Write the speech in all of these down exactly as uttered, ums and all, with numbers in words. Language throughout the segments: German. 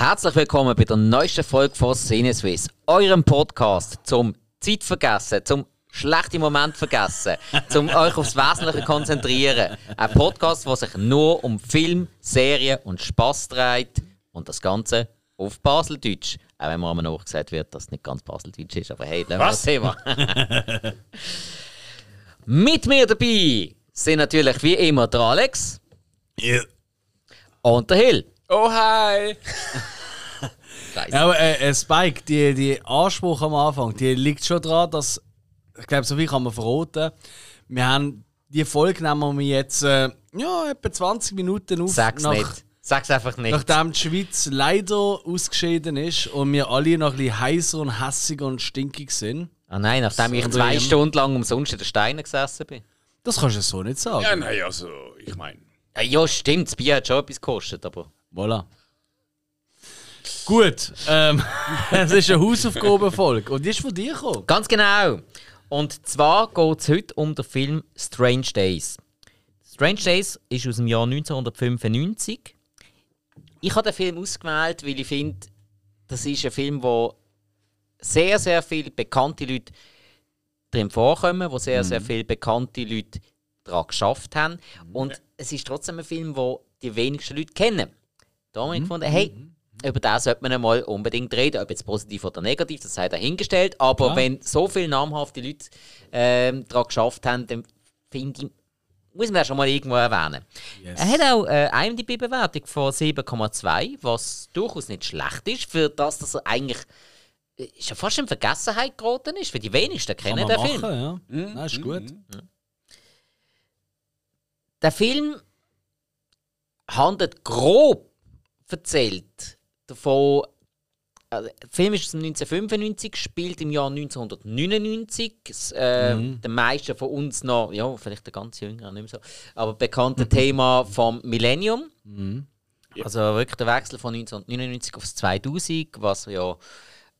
Herzlich willkommen bei der neuesten Folge von CineSwiss, eurem Podcast zum Zeitvergessen, zum schlechten Moment vergessen, zum euch aufs Wesentliche konzentrieren. Ein Podcast, der sich nur um Film, Serien und Spass dreht und das Ganze auf Baseldeutsch. Auch wenn mir einmal nachgesagt wird, dass es nicht ganz Baseldeutsch ist, aber hey, lassen wir das Thema. Mit mir dabei sind natürlich wie immer der Alex. Yeah. Und der Hill. Oh, hi! Ja, aber äh, Spike, die, die Anspruch am Anfang, die liegt schon daran, dass, ich glaube, so viel kann man verraten, wir haben die Folge nehmen wir jetzt äh, ja, etwa zwanzig Minuten auf. Sag's nach, nicht. Sag's einfach nicht. Nachdem die Schweiz leider ausgeschieden ist und wir alle noch ein bisschen heißer und hässiger und stinkig sind. Ah nein, nachdem so ich zwei drin. Stunden lang umsonst in den Steinen gesessen bin. Das kannst du so nicht sagen. Ja, nein, also, ich meine... Ja, ja, stimmt, das Bier hat schon etwas gekostet, aber... Voilà. Gut, ähm, es ist eine Hausaufgabenfolge und die ist von dir gekommen. Ganz genau. Und zwar geht es heute um den Film Strange Days. Strange Days ist aus dem Jahr neunzehnhundertfünfundneunzig. Ich habe den Film ausgewählt, weil ich finde, das ist ein Film, wo sehr, sehr viele bekannte Leute drin vorkommen, wo sehr, mhm. sehr viele bekannte Leute daran geschafft haben. Und es ist trotzdem ein Film, den die wenigsten Leute kennen. Da haben wir gefunden, hey, über das sollte man einmal unbedingt reden, ob jetzt positiv oder negativ, das sei dahingestellt. Aber ja, wenn so viele namhafte Leute ähm, daran geschafft haben, dann finde ich, muss man das schon mal irgendwo erwähnen. Yes. Er hat auch eine IMDb-Bewertung von sieben Komma zwei, was durchaus nicht schlecht ist, für das, dass er eigentlich schon fast in Vergessenheit geraten ist. Für die wenigsten kennen den Film. Ja. Mhm. Das ist gut. Mhm. Der Film handelt grob erzählt davon, also, der Film ist aus neunzehnhundertfünfundneunzig, spielt im Jahr neunzehnhundertneunundneunzig. Äh, mhm. Den meisten von uns noch, ja, vielleicht der ganz Jüngere, nicht mehr so, aber bekannte mhm. Thema vom Millennium. Mhm. Ja. Also wirklich der Wechsel von neunzehnhundertneunundneunzig aufs zweitausend, was ja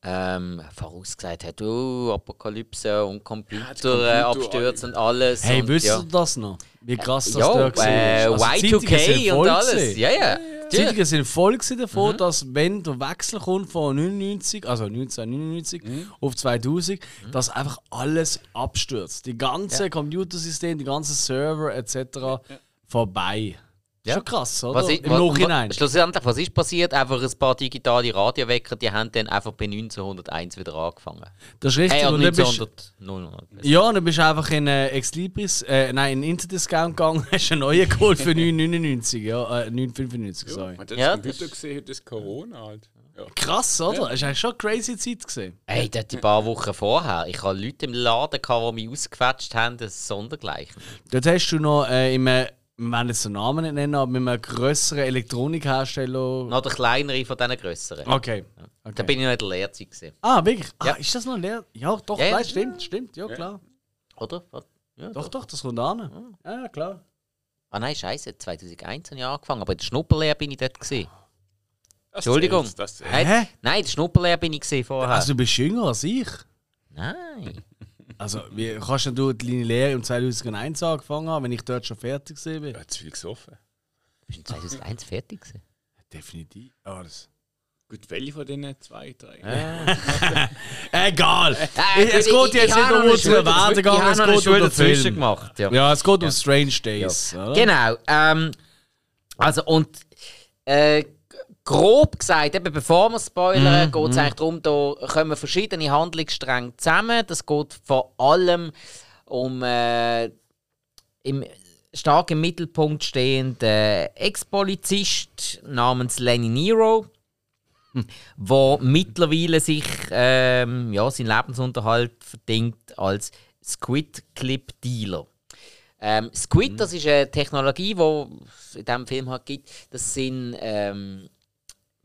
ähm, vorausgesagt hat, oh, Apokalypse und Computerabstürze ja, Computer und alles. Hey, und, wisst ihr ja. das noch? Wie krass äh, das ja, da war? Äh, also Y zwei K und alles. Ja, ja. Die Zeitungen sind voll davon, mhm. dass wenn der Wechsel kommt von neunundneunzig, also neunzehnhundertneunundneunzig mhm. auf zweitausend, mhm. dass einfach alles abstürzt. Die ganzen ja. Computersysteme, die ganzen Server et cetera. Ja. vorbei. Ja. Schon krass, oder? Was ist, Im was, Nachhinein. Was, schlussendlich, was ist passiert? Einfach ein paar digitale Radiowecker, die haben dann einfach bei neunzehnhunderteins wieder angefangen. Das ist richtig. Hey, und neunzehnhundert Bist, ja, dann bist du einfach in äh, Ex-Libris, äh, nein, in Interdiscount gegangen, hast einen neuen geholt für neun neunundneunzig, ja, äh, neun fünfundneunzig, ja, sorry. Man hat ja, das gesehen, heute ist Corona halt. Ja. Krass, oder? Ja. Das war eigentlich schon eine crazy Zeit gesehen. Ey, das die paar Wochen vorher. Ich hatte Leute im Laden, die mich ausgequetscht haben, das ist sondergleichen. Dort hast du noch äh, im... Äh, wir werden jetzt den Namen nicht nennen, aber mit einem grösseren Elektronikhersteller. Noch der kleinere von diesen grösseren. Okay. okay. Da bin ich noch in der Lehrzeit gesehen. Ah, wirklich? Ja. Ah, ist das noch ein Lehr... Ja, doch, ja, klar, ja. stimmt, stimmt, ja, ja. klar. Oder? Ja, doch, doch, doch, das kommt an. Ja, ja klar. Ah nein, scheiße, zweitausendeins habe ich angefangen, aber in der Schnupperlehre bin ich dort gesehen. Das Entschuldigung. Zählt, das zählt. Hä? Nein, in der Schnupperlehre bin ich gesehen vorher. Also du bist jünger als ich? Nein. Also, wie kannst du deine Lehre im zweitausendeins angefangen haben, wenn ich dort schon fertig war? Ich habe zu viel gesoffen. Bist du zweitausendeins fertig gewesen? Definitiv. Alles. Gut, welche von diesen zwei, drei? Äh. Egal! Äh, es geht jetzt nicht um unseren Werdegang, es geht um den Film. Gemacht, ja. ja, es geht ja. um Strange Days. Ja. Genau. Ähm, also, und äh, grob gesagt, eben bevor wir spoilern, mm, geht es mm. eigentlich darum, da kommen verschiedene Handlungsstränge zusammen. Das geht vor allem um äh, im stark im Mittelpunkt stehenden äh, Ex-Polizist namens Lenny Nero, der mittlerweile sich ähm, ja, seinen Lebensunterhalt verdient als Squid-Clip-Dealer. Ähm, Squid, mm. das ist eine Technologie, die es in diesem Film halt gibt. Das sind... Ähm,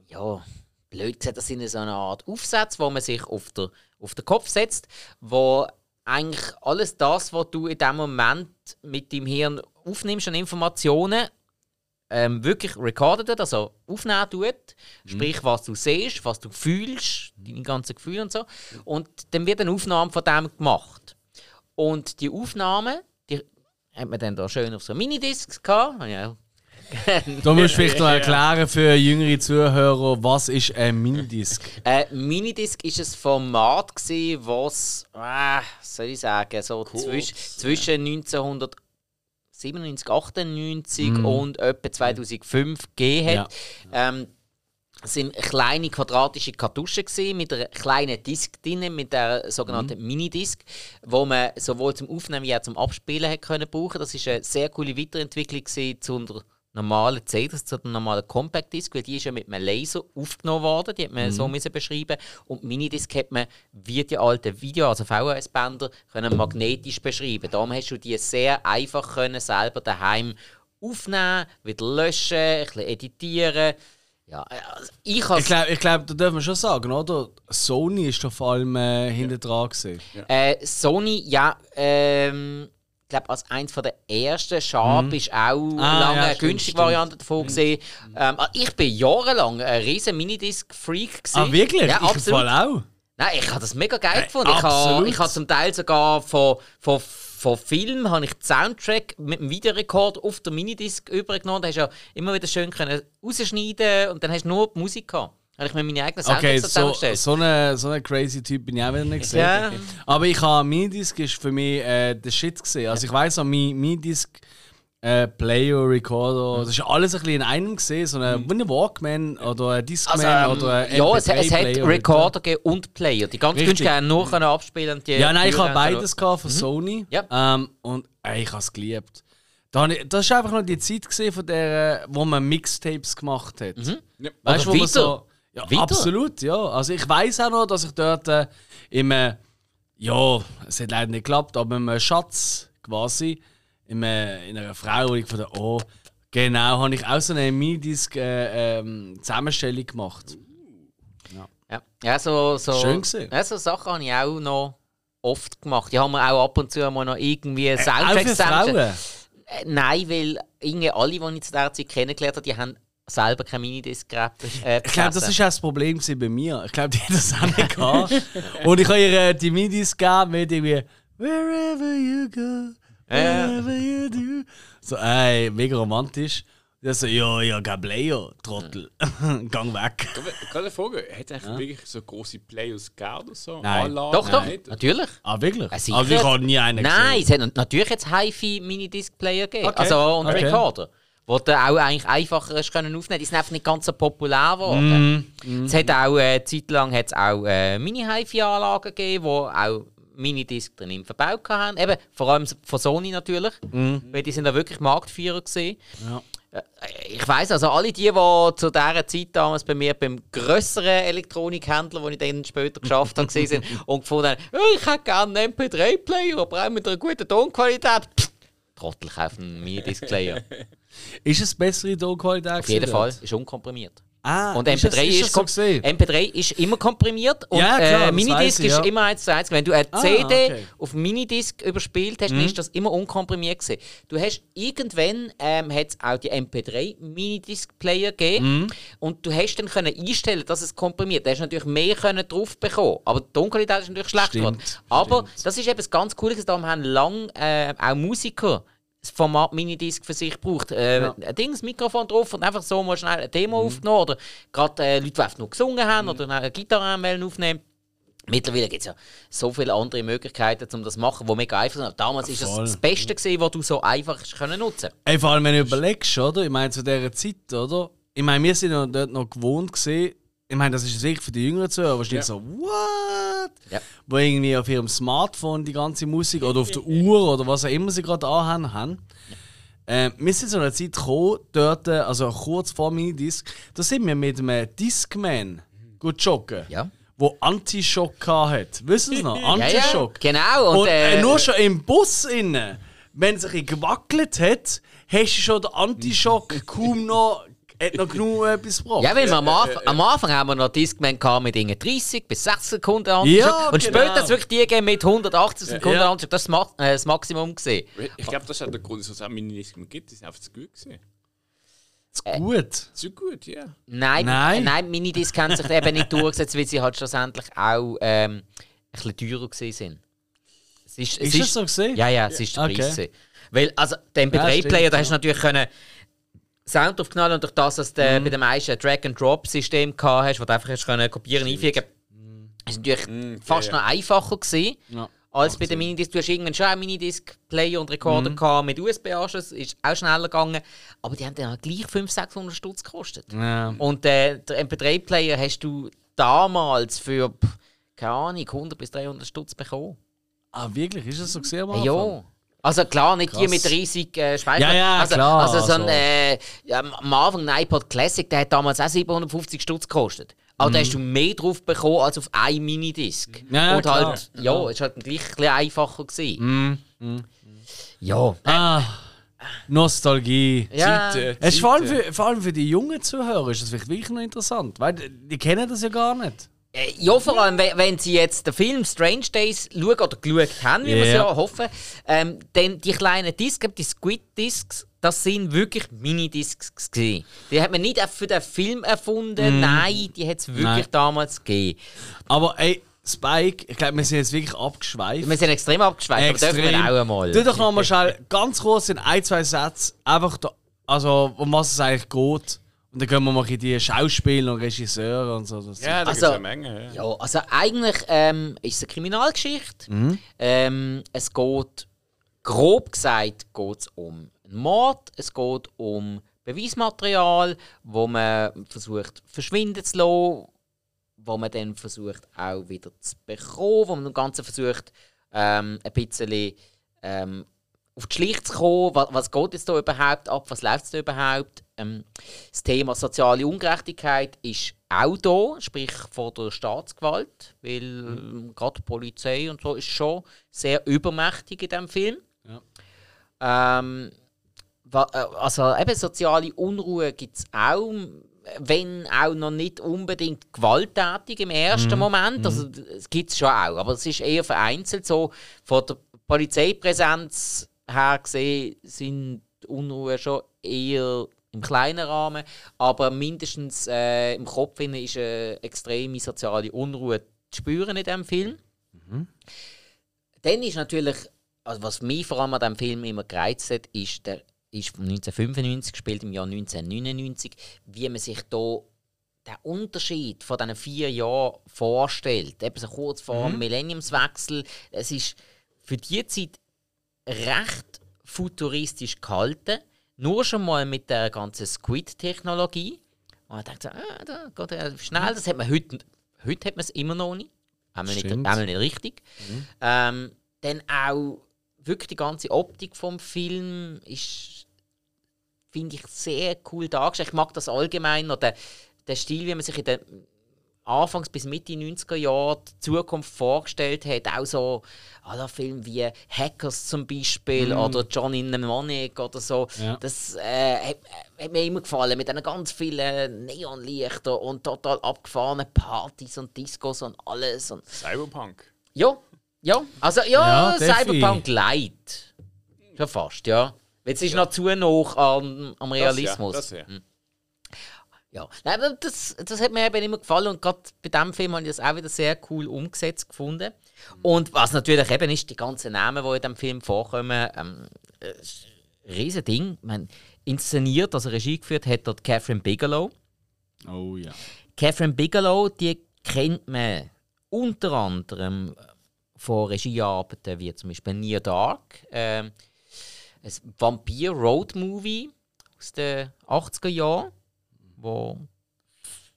ja, blöd gesagt, das sind so eine Art Aufsätze, wo man sich auf den, auf den Kopf setzt, wo eigentlich alles das, was du in dem Moment mit deinem Hirn aufnimmst an Informationen, ähm, wirklich recorden tut, also aufnehmen tut. Mhm. Sprich, was du siehst, was du fühlst, deine ganzen Gefühle und so. Und dann wird eine Aufnahme von dem gemacht. Und die Aufnahme, die hat man dann da schön auf so einem Minidisc gehabt. Du musst vielleicht noch erklären für jüngere Zuhörer, was ist ein Minidisc? Äh, Minidisc war ein Format, das, äh, soll ich sagen, so zwisch, zwischen neunzehnhundertsiebenundneunzig, achtundneunzig mm. und etwa zweitausendfünf gegeben hat. Ja. Ähm, Es waren kleine quadratische Kartuschen mit einer kleinen Disc drin, mit der sogenannten mhm. Minidisc, wo man sowohl zum Aufnehmen wie auch zum Abspielen hat können brauchen. Das war eine sehr coole Weiterentwicklung zu einer normalen C D, zu einer normalen Compact Disc, weil die ist ja mit einem Laser aufgenommen worden, die hat man mhm. so müssen beschreiben. Und die Minidisc hat man wie die alten Video, also V H S-Bänder, können magnetisch beschreiben. Darum hast du die sehr einfach können selber daheim aufnehmen, wieder löschen, ein bisschen editieren. Ja, also ich ich glaube, ich glaub, da dürfen wir schon sagen, oder? Sony ist doch vor allem äh, hinten dran gewesen. Ja. Äh, Sony, ja, ähm, ich glaube, als eines der ersten. Sharp ist mhm. auch ah, lange ja, eine günstige Variante davon mhm. gesehen. Ähm, ich war jahrelang ein riesen Minidisc-Freak. Ah, wirklich? Ja, ich absolut. Auch. Nein, ich habe das mega geil gefunden. Nein, ich habe ich hab zum Teil sogar von, von Von Film habe ich den Soundtrack mit dem Videorekorder auf der Minidisc übergenommen. Da hast du ja immer wieder schön rausschneiden und dann hast du nur die Musik gehabt. Da habe ich mir meine eigenen Soundtracks okay, zusammengestellt. So, so ein so crazy Typ bin ich auch wieder nicht gesehen. Ja. Aber ich habe Minidisc ist für mich äh, der Shit gesehen. Also ich weiss auch, mein Minidisc äh, Player, Recorder, das ist alles ein bisschen in einem gesehen. So ein mhm. Walkman oder ein Discman also, ähm, oder ein ja, es, es hat Recorder und Player. Die ganz günstigen nur können abspielen. Die ja, nein, ich habe beides gehabt von mhm. Sony ja. ähm, und äh, ich habe es geliebt. Da ich, das war einfach noch die Zeit gesehen, von der, wo man Mixtapes gemacht hat. Mhm. Ja. Weißt du, wo man so, ja, absolut, ja. Also ich weiß auch noch, dass ich dort äh, im, äh, ja, es hat leider nicht geklappt, aber im äh, Schatz quasi. In einer Frau, die ich von der oh, genau, habe ich auch so eine Minidisc-Zusammenstellung äh, ähm, gemacht. Ja, ja. ja so, so, schön gesehen. Ja, so Sachen habe ich auch noch oft gemacht. Die haben wir auch ab und zu mal noch irgendwie äh, Soundtrack-Zusammenstellung. Äh, nein, weil irgendwie alle, die ich zu dieser Zeit kennengelernt habe, die haben selber keine Minidisc gehabt. Äh, ich glaube, das war auch das Problem bei mir. Ich glaube, die hat das auch nicht gehabt. Und ich habe ihr die Minidisc gegeben mit irgendwie «Wherever you go». Ja. So, ey, mega romantisch. Der so, ja, ja, geh Player, Trottel. Gang weg. Gerade Frage, hat es ja. wirklich so große Players gegeben oder so? Nein. Anlagen? Doch, doch, Nein. natürlich. Ah, wirklich? Also ich, also, ich habe nie einen Nein, gesehen. Nein, natürlich hat es Hi-Fi Minidisc-Player gegeben. Okay. Also, und okay. Recorder. Wo du auch eigentlich einfacher aufnehmen konntest. Die sind einfach nicht ganz so populär geworden. Mm. Es hat auch, äh, eine Zeit lang hat's auch äh, Mini-Hi-Fi-Anlagen gegeben, die auch Minidisc drin im Verbau haben. Eben, vor allem von Sony natürlich, mhm. weil die sind da wirklich Marktführer gesehen. Ja. Ich weiss, also alle die, die zu dieser Zeit damals bei mir beim grösseren Elektronikhändler, den ich dann später geschafft habe, gesehen sind und gefunden haben, oh, ich hätte gerne einen M P drei Player, aber auch mit einer guten Tonqualität. Pff, Trottel, kaufen einen Minidisc-Player. Ist es bessere Tonqualität? Auf jeden Fall, ist unkomprimiert. Ah, und ist M P drei, ist, ist so M P drei ist immer komprimiert und ja, klar, äh, Minidisc ich, ja. ist immer eins zu eins. Wenn du eine ah, C D okay. auf Minidisc überspielt hast, mhm. dann ist das immer unkomprimiert gewesen. Du hast irgendwann ähm, hat's auch die M P drei Minidisc-Player gegeben mhm. und du hast dann können einstellen, dass es komprimiert. Da hast du natürlich mehr können drauf bekommen, aber die Tonqualität ist natürlich schlecht geworden. Aber stimmt. das ist eben das ganz Coole, darum haben lange äh, auch Musiker Format Minidisc für sich braucht. Äh, ja. Ein Ding, das Mikrofon drauf und einfach so mal schnell eine Demo mhm. aufnehmen. Oder gerade äh, Leute, die einfach nur gesungen haben mhm. oder eine Gitarre aufnehmen. Mittlerweile gibt es ja so viele andere Möglichkeiten, um das zu machen, die mega einfach sind. Damals war ja, das das Beste, gewesen, was du so einfach können nutzen konntest. Hey, vor allem, wenn du überlegst, oder? Ich meine, zu dieser Zeit, oder? Ich meine, wir waren dort noch gewohnt gewesen. Ich meine, das ist sicher für die Jüngeren zu hören, wahrscheinlich ja. so, what? Ja. Wo irgendwie auf ihrem Smartphone die ganze Musik oder auf der Uhr oder was auch immer sie gerade anhaben haben. Ja. Äh, wir sind zu einer Zeit gekommen, dort, also kurz vor Minidisc, da sind wir mit einem Discman gut joggen, ja. wo Anti-Schock hat. Wissen Sie noch? Anti-Schock. Ja, ja. Genau. Und, und äh, nur schon im Bus innen, wenn es ein bisschen gewackelt hat, hast du schon den Anti-Schock kaum noch. Hat noch genug etwas gebracht. Ja, weil wir am, Anf am Anfang haben wir noch Discman mit dreißig bis sechzig Sekunden Anschub. Ja, und genau. später wirklich die gehen mit hundertachtzig Sekunden ja. Anschub. Das war das Maximum. Gewesen. Ich glaube, das ist auch der Grund, dass es auch Minidisc gibt. Die sind einfach zu gut gewesen. Zu gut? Äh, zu gut, ja. Nein, nein. Äh, nein Minidisc haben sich eben nicht durchgesetzt, weil sie halt schlussendlich auch ähm, ein bisschen teurer waren. Es ist, es ist das so gesehen? Ja, ja, es ist der Preis. Okay. Weil, also, den M P drei Player, ja, da hast du natürlich können. Sound aufgenommen und durch das, dass du mm. bei den meisten Drag-and-Drop-System gehabt hast, wo du einfach hast können kopieren und einfügen konntest, war es natürlich mm, fast ja, noch ja. einfacher gewesen, ja, als bei den Minidisc. Du hast irgendwann schon einen Minidisc-Player und Rekorder mm. gehabt, mit U S B-Anschluss, ist auch schneller gegangen, aber die haben dann gleich fünfhundert, sechshundert Stutz gekostet. Ja. Und äh, den M P drei-Player hast du damals für, keine Ahnung, hundert bis dreihundert Stutz bekommen. Ah, wirklich? Ist das so gesehen? Ja. Also klar, nicht Krass. Die mit riesig äh, Speicher. Ja, ja, also, klar. Also so ein, äh, am Anfang ein iPod Classic, der hat damals auch siebenhundertfünfzig Stutz gekostet. Aber mhm. da hast du mehr drauf bekommen als auf eine Minidisc. Ja, und klar. halt, ja, ja, es war halt gleich ein bisschen einfacher gewesen. Mhm. Mhm. Ja. Ah, Nostalgie. Ja. Zeiten. Es ist vor allem, für, vor allem für die jungen Zuhörer ist das vielleicht wirklich noch interessant, weil die kennen das ja gar nicht. Ja, vor allem, wenn Sie jetzt den Film Strange Days schauen oder geschaut haben, wie yeah. wir es ja hoffen, ähm, denn die kleinen Discs, die Squid Discs, das sind wirklich Minidiscs gewesen. Die hat man nicht für den Film erfunden, mm. nein, die hat es wirklich nein. damals gegeben. Aber ey, Spike, ich glaube, wir sind jetzt wirklich abgeschweift. Wir sind extrem abgeschweift, extrem. Aber dürfen wir auch einmal. Tu doch nochmal schnell ganz kurz in ein, zwei Sätze, einfach da, also um was es eigentlich geht. Und dann gehen wir mal in die Schauspieler und Regisseure und so. Das ja, da also, gibt es eine Menge. Ja. Ja, also eigentlich ähm, ist es eine Kriminalgeschichte. Mhm. Ähm, es geht, grob gesagt, geht's um einen Mord. Es geht um Beweismaterial, wo man versucht verschwinden zu lassen, wo man dann versucht auch wieder zu bekommen, wo man dem Ganzen versucht ähm, ein bisschen ähm, auf die Schliche zu kommen. Was, was geht jetzt da überhaupt ab? Was läuft da überhaupt? Ähm, das Thema soziale Ungerechtigkeit ist auch da, sprich von der Staatsgewalt, weil mhm. gerade die Polizei und so ist schon sehr übermächtig in diesem Film. Ja. Ähm, also eben soziale Unruhe gibt es auch, wenn auch noch nicht unbedingt gewalttätig im ersten mhm. Moment, also es gibt es schon auch, aber es ist eher vereinzelt so. Von der Polizeipräsenz her gesehen sind die Unruhe schon eher im kleinen Rahmen, aber mindestens äh, im Kopf hin ist eine extreme soziale Unruhe zu spüren in diesem Film. Mhm. Dann ist natürlich, also was mich vor allem an diesem Film immer gereizt hat, ist, der ist von neunzehnhundertfünfundneunzig gespielt, im Jahr neunzehnhundertneunundneunzig, wie man sich da den Unterschied von diesen vier Jahren vorstellt. Eben so kurz vor mhm. dem Millenniumswechsel. Es ist für diese Zeit recht futuristisch gehalten. Nur schon mal mit der ganzen Squid-Technologie. Und ich dachte, ah, da geht er schnell. Das hat man heute, heute hat man es immer noch nicht. Einmal nicht, einmal nicht richtig. Mhm. Ähm, dann auch wirklich die ganze Optik des Films ist, finde ich, sehr cool dargestellt. Ich mag das allgemein noch, den, den Stil, wie man sich in den Anfangs bis Mitte neunziger Jahre die Zukunft vorgestellt hat. Auch so aller Filme wie Hackers zum Beispiel mm. oder John in the Mnemonic oder so. Ja. Das äh, hat, hat mir immer gefallen. Mit ganz vielen Neonlichtern und total abgefahrenen Partys und Discos und alles. Und Cyberpunk. Ja, ja. Also ja, ja Cyberpunk Light. Schon fast, ja. Jetzt ist ja. noch zu nah am, am Realismus. Das, ja. Das, ja. Ja, nein, das, das hat mir eben immer gefallen und gerade bei diesem Film habe ich das auch wieder sehr cool umgesetzt gefunden. Und was natürlich eben ist, die ganzen Namen, die in diesem Film vorkommen, ähm, ein riesen Ding. Ich meine, inszeniert, also Regie geführt hat dort Catherine Bigelow. Oh ja. Catherine Bigelow, die kennt man unter anderem von Regiearbeiten wie zum Beispiel Near Dark, äh, ein Vampir-Road-Movie aus den achtziger Jahren. Wo,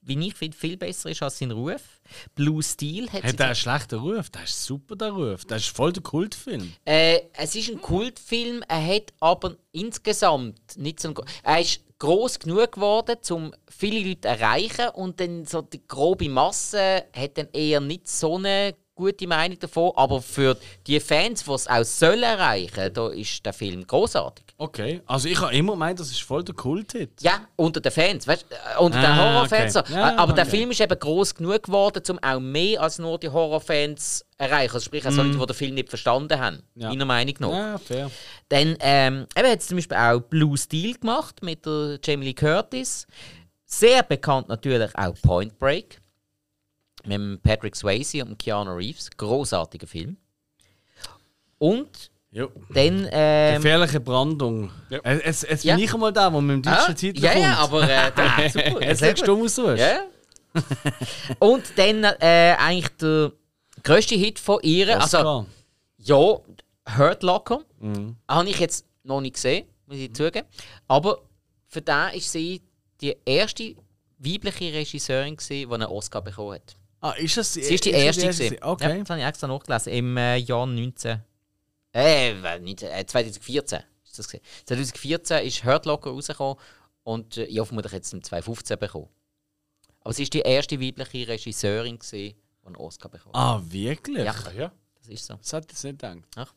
wie ich finde, viel besser ist als sein Ruf. Blue Steel hat... Hat er einen schlechten Ruf? Das ist super, der Ruf. Das ist voll der Kultfilm. Äh, es ist ein Kultfilm, er hat aber insgesamt nicht so... Er ist gross genug geworden, um viele Leute zu erreichen und dann so die grobe Masse hat dann eher nicht so eine gute Meinung davon, aber für die Fans, die es auch sollen erreichen, da ist der Film großartig. Okay, also ich habe immer gemeint, das ist voll der Kult-Hit. Ja, unter den Fans, weißt, unter ah, den Horrorfans. Okay. Ja, aber okay. der Film ist eben gross genug geworden, um auch mehr als nur die Horrorfans zu erreichen. Also sprich, auch also mm. Leute, die den Film nicht verstanden haben, ja. meiner Meinung nach. Ja, fair. Dann ähm, hat es zum Beispiel auch Blue Steel gemacht mit der Jamie Lee Curtis. Sehr bekannt natürlich auch Point Break. Mit Patrick Swayze und Keanu Reeves. Großartiger Film. Und Ja. Dann, ähm, gefährliche Brandung. Ja. Es, es bin ja. ich einmal da, wo mit dem deutschen ah, Titel ja, kommt. Ja, aber äh, das ist super. Es legst du aus. Ja. Und dann äh, eigentlich der grösste Hit von ihr, also ja, Hurt Locker, mhm. habe ich jetzt noch nicht gesehen, muss ich zugeben. Aber für den ist sie die erste weibliche Regisseurin gewesen, die einen Oscar bekommen hat. Ah, ist das die, sie ist die erste, die erste gewesen. Okay. Ja, das habe ich extra nachgelesen, im äh, Jahr neunzehn, äh, neunzehn, äh, zweitausendvierzehn ist das gewesen. zweitausendvierzehn ist Hurt Locker rausgekommen und äh, ich hoffe, man hat jetzt im zweitausendfünfzehn bekommen. Aber sie war die erste weibliche Regisseurin, die einen Oscar bekommen hat. Ah, wirklich? Ja, ja. Das ist so. Das hätte ich nicht gedacht. Ach.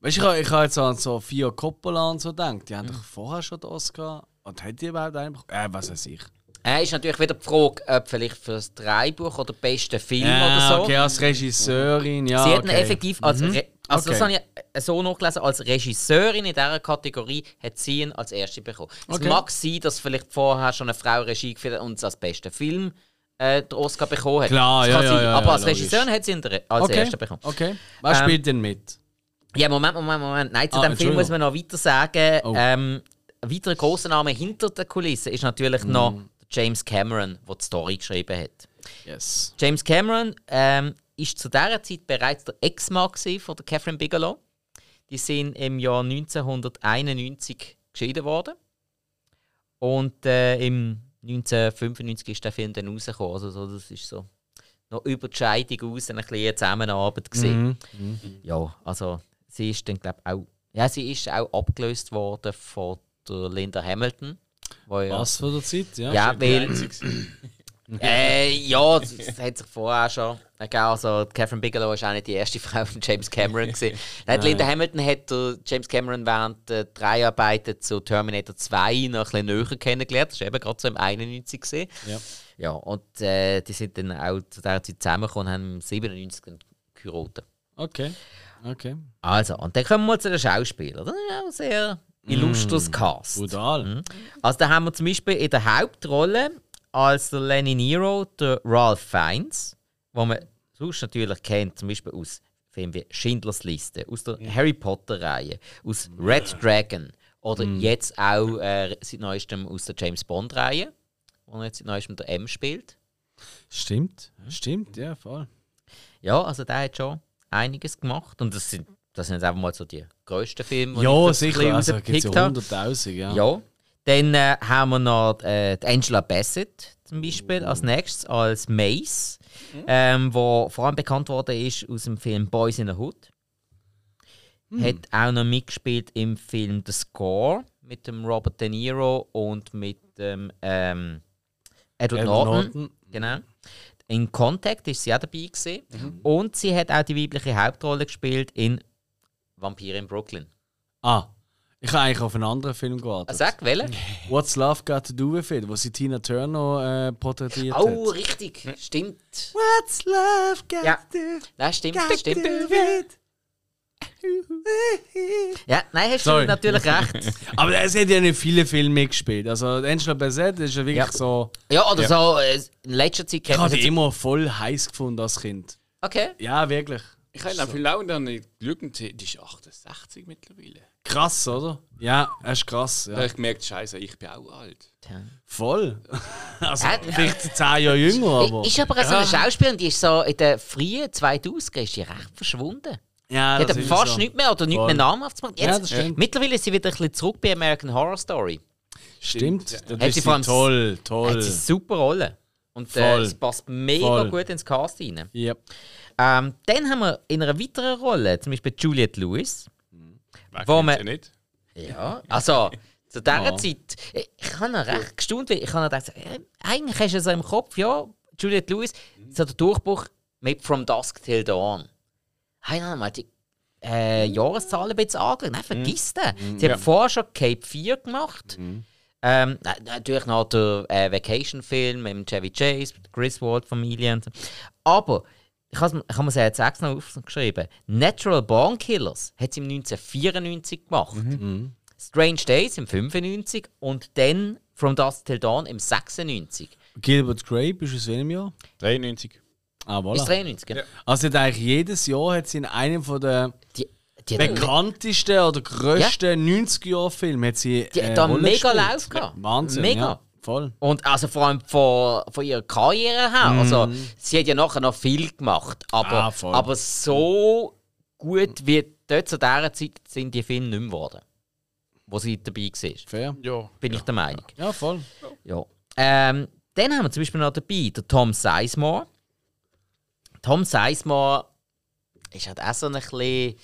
Weißt du, ich, ich habe jetzt an so Fia Coppola und so gedacht. Die haben mhm. doch vorher schon den Oscar. Und hat die überhaupt einen bekommen? Äh, was weiß ich. Äh, ist natürlich wieder die Frage, ob vielleicht für das Drehbuch oder den besten Film äh, oder so. Okay, als Regisseurin, ja. Sie hat okay. effektiv als. Mhm. Re- also, okay. das habe ich so nachgelesen. Als Regisseurin in dieser Kategorie hat sie ihn als erste bekommen. Es okay. mag sein, dass vielleicht vorher schon eine Frau Regie geführt hat und als besten Film äh, den Oscar bekommen hat. Klar, ja, ja, ja. Aber ja, als logisch. Regisseurin hat sie ihn als okay. erste bekommen. Okay. Was ähm, spielt denn mit? Ja, Moment, Moment, Moment. Nein, zu ah, dem Film muss man noch weiter sagen. Oh. Ähm, ein weiterer grosser Name hinter der Kulisse ist natürlich mm. noch James Cameron, der die Story geschrieben hat. Yes. James Cameron ähm, ist zu dieser Zeit bereits der Ex-Mann von der Catherine Bigelow. Die sind im Jahr neunzehnhunderteinundneunzig geschieden worden. Und äh, im neunzehnhundertfünfundneunzig ist der Film dann rausgekommen. Also so, das ist so noch über die Scheidung aus eine kleine Zusammenarbeit gesehen. Mm-hmm. Ja, also sie ist dann glaube auch, ja, sie ist auch abgelöst worden von der Linda Hamilton. Was ja, von der Zeit, ja. Ja, weil äh, ja, das, das hat sich vorher schon ergeben. Also Catherine Bigelow war auch nicht die erste Frau von James Cameron. Nein, Linda Hamilton hat James Cameron während der Dreharbeiten zu Terminator zwei noch ein bisschen näher kennengelernt. Das war eben gerade so im einundneunzig. Ja. Ja, und äh, die sind dann auch zu dieser Zeit zusammengekommen und haben im siebenundneunzig geheiratet. Okay, okay. Also, und dann kommen wir zu den Schauspielern. Das ist auch sehr illustres mm, Cast. Brutal. Mhm. Also da haben wir zum Beispiel in der Hauptrolle als der Lenny Nero der Ralph Fiennes, den man sonst natürlich kennt, zum Beispiel aus Filmen wie Schindlers Liste, aus der ja. Harry Potter-Reihe, aus ja. Red Dragon oder mm. jetzt auch äh, seit neuestem aus der James Bond-Reihe, wo er jetzt seit neuestem der M spielt. Stimmt, stimmt, ja, voll. Ja, also der hat schon einiges gemacht und das sind Das sind jetzt einfach mal so die grössten Filme, die ja, ich sicher, also, gibt's ja hunderttausend, ja. ja. Dann äh, haben wir noch äh, Angela Bassett zum Beispiel als nächstes, als Mace, mhm. ähm, wo vor allem bekannt worden ist aus dem Film Boys in the Hood. Mhm. Hat auch noch mitgespielt im Film The Score mit dem Robert De Niro und mit dem ähm, Edward, Edward Norton. Norton. Genau. In Contact ist sie auch dabei gewesen. Mhm. Und sie hat auch die weibliche Hauptrolle gespielt in Vampire in Brooklyn. Ah, ich habe eigentlich auf einen anderen Film gewartet. Sag, welchen? What's Love Got to Do With It, wo sie Tina Turner äh, porträtiert oh, hat. Oh, richtig, hm. stimmt. What's Love Got ja. to Do With It? Ja, stimmt, stimmt. Ja, nein, hast Sorry. du natürlich recht. Aber es hat ja nicht viele Filme gespielt. Also Angela Bassett ist ja wirklich ja. so... Ja, oder ja. so äh, in letzter Zeit... Ich habe die immer voll heiß gefunden als Kind. Okay. Ja, wirklich. Ich habe so. viel Laune nicht geschaut, die ist achtundsechzig mittlerweile. Krass, oder? Ja, das ist krass. Ja. Da habe ich gemerkt, Scheiße, ich bin auch alt. Ja. Voll. Also ja, vielleicht zehn Jahre jünger, aber... Ist aber so eine ja. Schauspielerin, die ist so in den frühen zweitausender ist die recht verschwunden. Ja, die hat fast so. nichts mehr oder nichts Voll. mehr namhaft gemacht. Jetzt, ja, mittlerweile ist sie wieder ein bisschen zurück bei American Horror Story. Stimmt, ja. das hat ist sie vor toll, toll. Hat sie super Rolle. Und äh, es passt mega Voll. gut ins Cast rein. Yep. Ähm, dann haben wir in einer weiteren Rolle, zum Beispiel Juliette Lewis. Hm. Wo man, nicht. Ja, also zu dieser ja. Zeit, ich habe noch recht gestaunt, weil ich habe gedacht, äh, eigentlich hast du so im Kopf, ja, Juliette Lewis, mhm. so der Durchbruch mit From Dusk Till Dawn. Hey, nein, mal die äh, Jahreszahlen ein bisschen angeschaut. Nein, vergiss mm. den. Sie ja. haben vorher schon Cape vier gemacht. Mm. Ähm, natürlich noch der äh, Vacation-Film mit Chevy Chase, mit der Griswold-Familie und so. Aber, ich habe mir ja jetzt extra aufgeschrieben, Natural Born Killers hat sie im neunzehnhundertvierundneunzig gemacht. Mm-hmm. Strange Days im neunzehnhundertfünfundneunzig und dann From Dusk Till Dawn im sechsundneunzig. Gilbert Grape ist aus welchem Jahr? dreiundneunzig. Ah, voilà. Ist dreiundneunzig, ja. Also hat eigentlich jedes Jahr hat sie in einem von der die, bekannteste oder grösste ja. neunziger-Jahr-Film hat sie. Die äh, hat da mega Lauf gehabt. Wahnsinn. Mega. Ja, voll. Und also vor allem von, von ihrer Karriere her. Mm. Also, sie hat ja nachher noch viel gemacht. Aber, ah, aber so gut wie dort zu dieser Zeit sind die Filme nicht mehr geworden. Wo sie dabei war. Fair. Ja. Bin ja. ich der Meinung. Ja, voll. Ja. Ähm, dann haben wir zum Beispiel noch dabei den Tom Sizemore. Tom Sizemore ist halt auch so ein bisschen.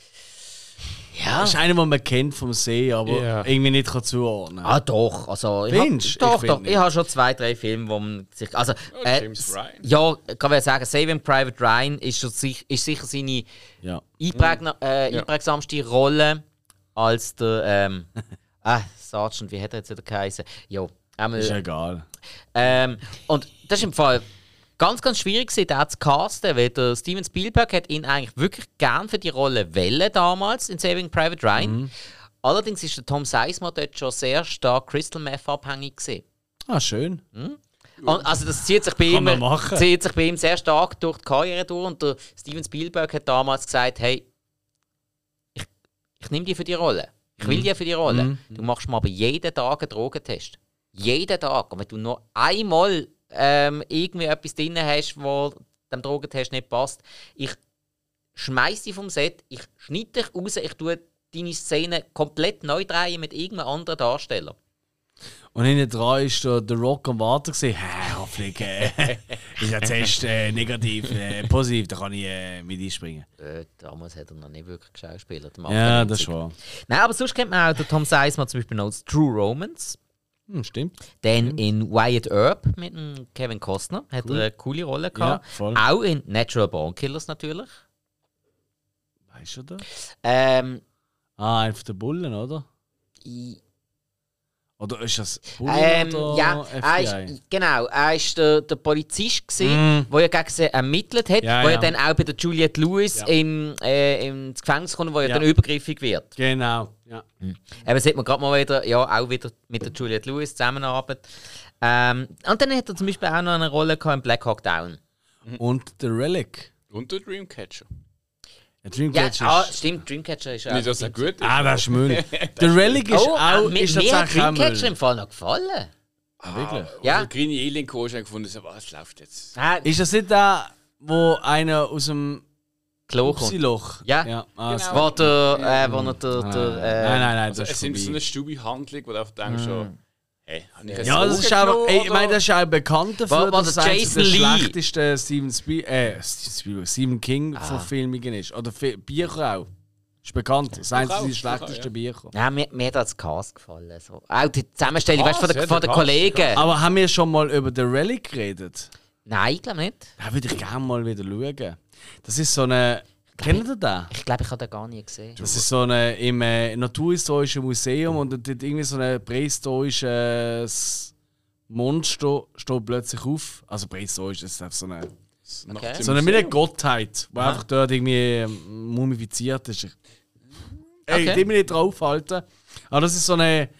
Ja. Das ist einer, den man kennt vom See, aber yeah. irgendwie nicht kann zuordnen. Ah doch, also ich Findest? Hab, doch, ich doch, doch. Ich habe schon zwei, drei Filme, wo man sich, also oh, äh, James Ryan. Ja, kann man sagen, Saving Private Ryan ist, schon, ist sicher seine ja. einprägna, äh, ja. einprägsamste Rolle als der ähm, ah, Sergeant, wie hätte er jetzt wieder geheißen? Jo, einmal, ist egal. Ähm, und das ist im Fall ganz, ganz schwierig gewesen, den zu casten, weil der Steven Spielberg hat ihn eigentlich wirklich gern für die Rolle wollen damals in Saving Private Ryan. Mhm. Allerdings ist der Tom Sizemore dort schon sehr stark Crystal Meth abhängig gewesen. Ah, schön. Mhm. Und also das zieht sich, bei ihm, zieht sich bei ihm sehr stark durch die Karriere durch und der Steven Spielberg hat damals gesagt, hey, ich, ich nehme dich für die Rolle. Ich will mhm. dich für die Rolle. Mhm. Du machst mir aber jeden Tag einen Drogentest. Jeden Tag. Und wenn du nur einmal Ähm, irgendwie etwas drin hast, wo dem Drogentest nicht passt. Ich schmeiße dich vom Set, ich schneide dich raus, ich tue deine Szene komplett neu drehen mit irgendeinem anderen Darsteller. Und hinten dran ist der, der Rock am Warten gesehen. Hä, hoffentlich äh, ist der Test äh, negativ, äh, positiv, da kann ich äh, mit einspringen. Äh, damals hat er noch nicht wirklich geschauspielert. Ja, das war. Nein, aber sonst kennt man auch den Tom Sizemore zum Beispiel noch als True Romance. Hm, stimmt. Dann stimmt. in Wyatt Earp mit dem Kevin Costner hat cool. er eine coole Rolle gehabt. Ja, auch in Natural Born Killers natürlich. Weißt du das? Ähm, ah, einfach der Bullen, oder? I oder ist das Bullen ähm, oder ja, er ist, genau, er war der, der Polizist, gewesen, mm. der ja gegen sie ermittelt hat, ja, wo ja. er dann auch bei der Juliette Lewis ja. in, äh, ins Gefängnis kommt, wo ja. er dann übergriffig wird. Genau. Ja. Mhm. Eben sieht man gerade mal wieder, ja, auch wieder mit der Juliette Lewis zusammenarbeitet. Ähm, und dann hat er zum Beispiel auch noch eine Rolle gehabt in Black Hawk Down. Mhm. Und der Relic. Und der Dreamcatcher. Der Dreamcatcher ja, ist ah, stimmt, Dreamcatcher ist auch. Nicht, dass er gut ist. Ah, das ist Müll. Der Relic ist oh, auch. Mir ist hat Dreamcatcher im Fall noch gefallen. Ah, wirklich? Ja. Der Green Alien Co. ist gefunden, so, was läuft jetzt? Ah, ist das nicht da, wo einer aus dem Loch. Ja, ja. Ah, genau. Wo der, äh, wo der, der, äh, nein, nein, nein. Also, es sind so eine Stubi-Handlung, wo du einfach denkst, schon, hey, habe ich ja, das ist auch, ey, ich meine, das ist auch ein Bekannter für das Jason Lee. Der schlechteste Stephen Spiel, äh, Stephen King ah. Verfilmungen ist. Oder Bücher auch. Ist bekannt. Das sind die schlechtesten Bücher. Ja, mir, mir hat das Cast gefallen. So. Auch die Zusammenstellung, weißt du, von, ja, von den Kollegen. Aber haben wir schon mal über The Relic geredet? Nein, ich glaube nicht. Da würde ich gerne mal wieder schauen. Das ist so eine. Kennt ihr den? Ich glaube, ich habe den gar nie gesehen. Das ist so eine im äh, Naturhistorischen Museum und dort irgendwie so ein prähistorisches Monster steht plötzlich auf. Also prähistorisch, das ist einfach so eine. Okay. So eine mit einer Gottheit, die einfach dort irgendwie mumifiziert ist. Ey, okay. Die mich nicht draufhalten. Aber das ist so eine.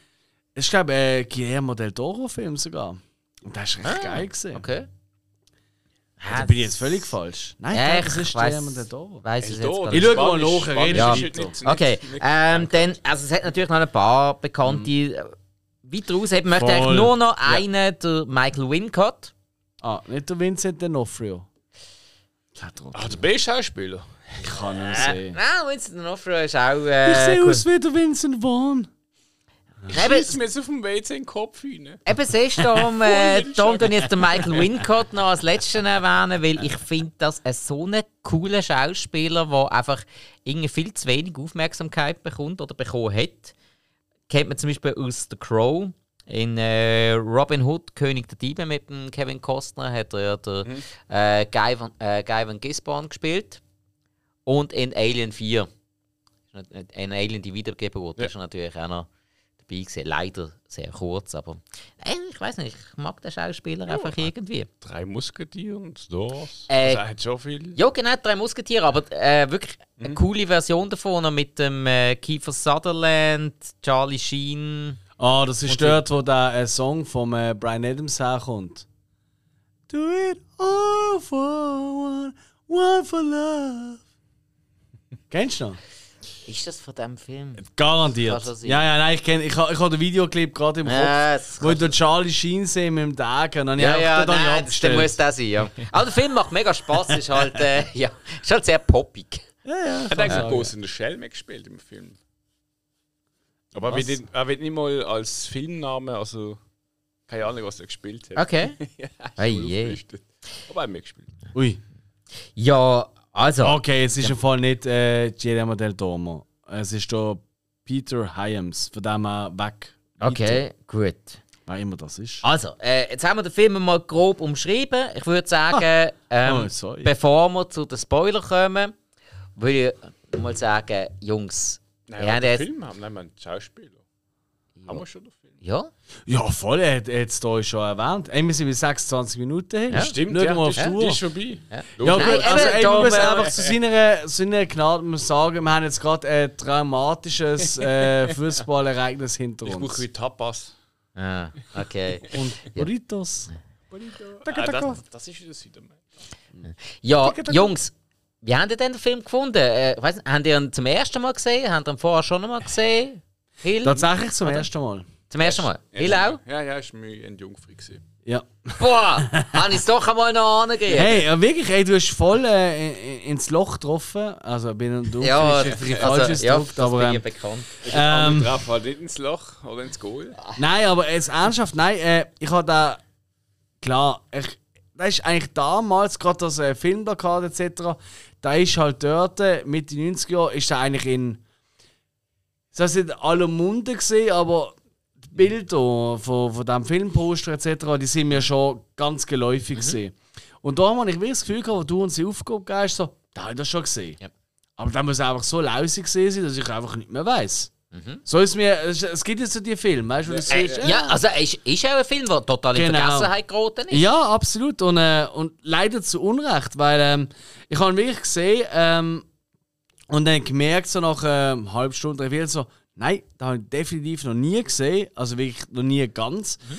Ich glaube, ein Guillermo del Toro-Film sogar. Und das war recht ah, geil gewesen. Okay. Da also bin ich jetzt völlig falsch. Nein, ja, ich das ist jemand da. Weiss ich schaue mal nach, rede ja. nicht, nicht. Okay, ähm, dann, also es hat natürlich noch ein paar bekannte. Mhm. Weiter aus möchte Voll. eigentlich nur noch ja. einen, der Michael Wincott. Ah, nicht der Vincent D'Onofrio. Ah, der B-Schauspieler. Ich kann ihn sehen. Nein, Vincent D'Onofrio ist auch. Äh, ich sehe cool. aus wie der Vincent Vaughn. Ich schieße mir jetzt auf dem W C in den Kopf hinein. Eben, siehst du, darum äh, tue ich jetzt den Michael Wincott noch als Letzten erwähnen, weil ich finde, dass er so einen coolen Schauspieler, der einfach irgendwie viel zu wenig Aufmerksamkeit bekommt oder bekommen hat, kennt man zum Beispiel aus The Crow. In äh, Robin Hood, König der Diebe mit dem Kevin Costner, hat er ja den äh, Guy, von, äh, Guy von Gisborne gespielt. Und in Alien vier. In Alien, die Wiedergeburt, ja. ist er natürlich auch noch. Leider sehr kurz, aber nein, ich weiß nicht, ich mag den Schauspieler ja, einfach irgendwie. Drei Musketiere und das, äh, das hat schon viel. Ja, genau, drei Musketiere, aber äh, wirklich mhm. eine coole Version davon mit dem äh, Kiefer Sutherland, Charlie Sheen. Ah, oh, das ist dort, wo der äh, Song von äh, Bryan Adams herkommt. Do it all for one, one for love. Kennst du noch? Ist das von diesem Film? Garantiert. Ja, ja, nein, ich kenne, ich habe ich hab den Videoclip gerade im Kopf, ja, wo ich Charlie Sheen sehe mit dem Tag. Und dann ja, ja, dann nein, dann muss das sein, ja. Aber der Film macht mega Spass, ist halt, äh, ja, ist halt sehr poppig. Ja, ja. Hat eigentlich Ghost in the Shell mitgespielt im Film. Aber er wird, er wird nicht mal als Filmname, also keine Ahnung, was er gespielt hat. Okay. ja, oh je. Aber er hat mitgespielt. Ui. Ja, also. Okay, es ist im Fall nicht äh, Guillermo del Toro. Es ist da Peter Hyams, von dem er weg. Okay, Peter. Gut. Wer immer das ist. Also, äh, jetzt haben wir den Film mal grob umschrieben. Ich würde sagen, ähm, oh, bevor wir zu den Spoilern kommen, würde ich mal sagen, Jungs. Nein, ja, wir Film haben, nein, wir haben Schauspieler. Ja. Haben wir schon den Film? Ja. Ja, voll, er hat es hier schon erwähnt. Ey, wir sind bei sechsundzwanzig Minuten hin. Ja. Stimmt, ja, mal die, ja, die ist vorbei. Ja, ja, nein, gut, also ich muss einfach zu seiner, seiner Gnade sagen, wir haben jetzt gerade ein dramatisches äh, Fußballereignis hinter uns. Ich brauche wie Tapas. Ah, okay. Und Burritos. Burrito. Ah, das, das ist wieder Südamerika. Ja, Jungs. Wie habt ihr denn den Film gefunden? Äh, weiss nicht, habt ihr ihn zum ersten Mal gesehen? Habt ihr ihn vorher schon einmal gesehen? Hill? Tatsächlich zum oder? ersten Mal. Zum ersten Mal? Ja, Hill auch? Ja, ja, ich war mir ein Jungfrau. Ja. Boah, habe ich es doch einmal noch angegeben. Hey, ja, wirklich, ey, du hast voll äh, ins Loch getroffen. Also, bin du ja, bist für die falsches also, ja, gedruckt, das aber, bin ich ähm, bekannt. Ich ähm, traf halt nicht ins Loch oder ins Goal. Nein, aber es ernsthaft, nein, äh, ich habe da. Klar, ich, das ist eigentlich damals, gerade das äh, Filmplakat et cetera. Da ist halt dort, Mitte neunziger Jahre, ist er eigentlich in. Das ist nicht aller Munde gesehen, aber die Bilder von, von diesem Filmposter et cetera, die sind mir schon ganz geläufig gesehen. Mhm. Und da habe ich wirklich das Gefühl gehabt, als du uns die Aufgabe gibst, so, da habe ich das schon gesehen. Ja. Aber da muss einfach so lausig gesehen sein, dass ich einfach nicht mehr weiss. Mhm. So ist mir, es gibt jetzt so die Filme, weißt du, wo du siehst, äh, ja, also es ist auch ein Film, der total in Vergessenheit geraten ist. Ja, absolut. Und, äh, und leider zu Unrecht, weil ähm, ich habe ihn wirklich gesehen ähm, und dann gemerkt, so nach äh, einer halben Stunde, drei so, nein, das habe ich definitiv noch nie gesehen, also wirklich noch nie ganz. Mhm.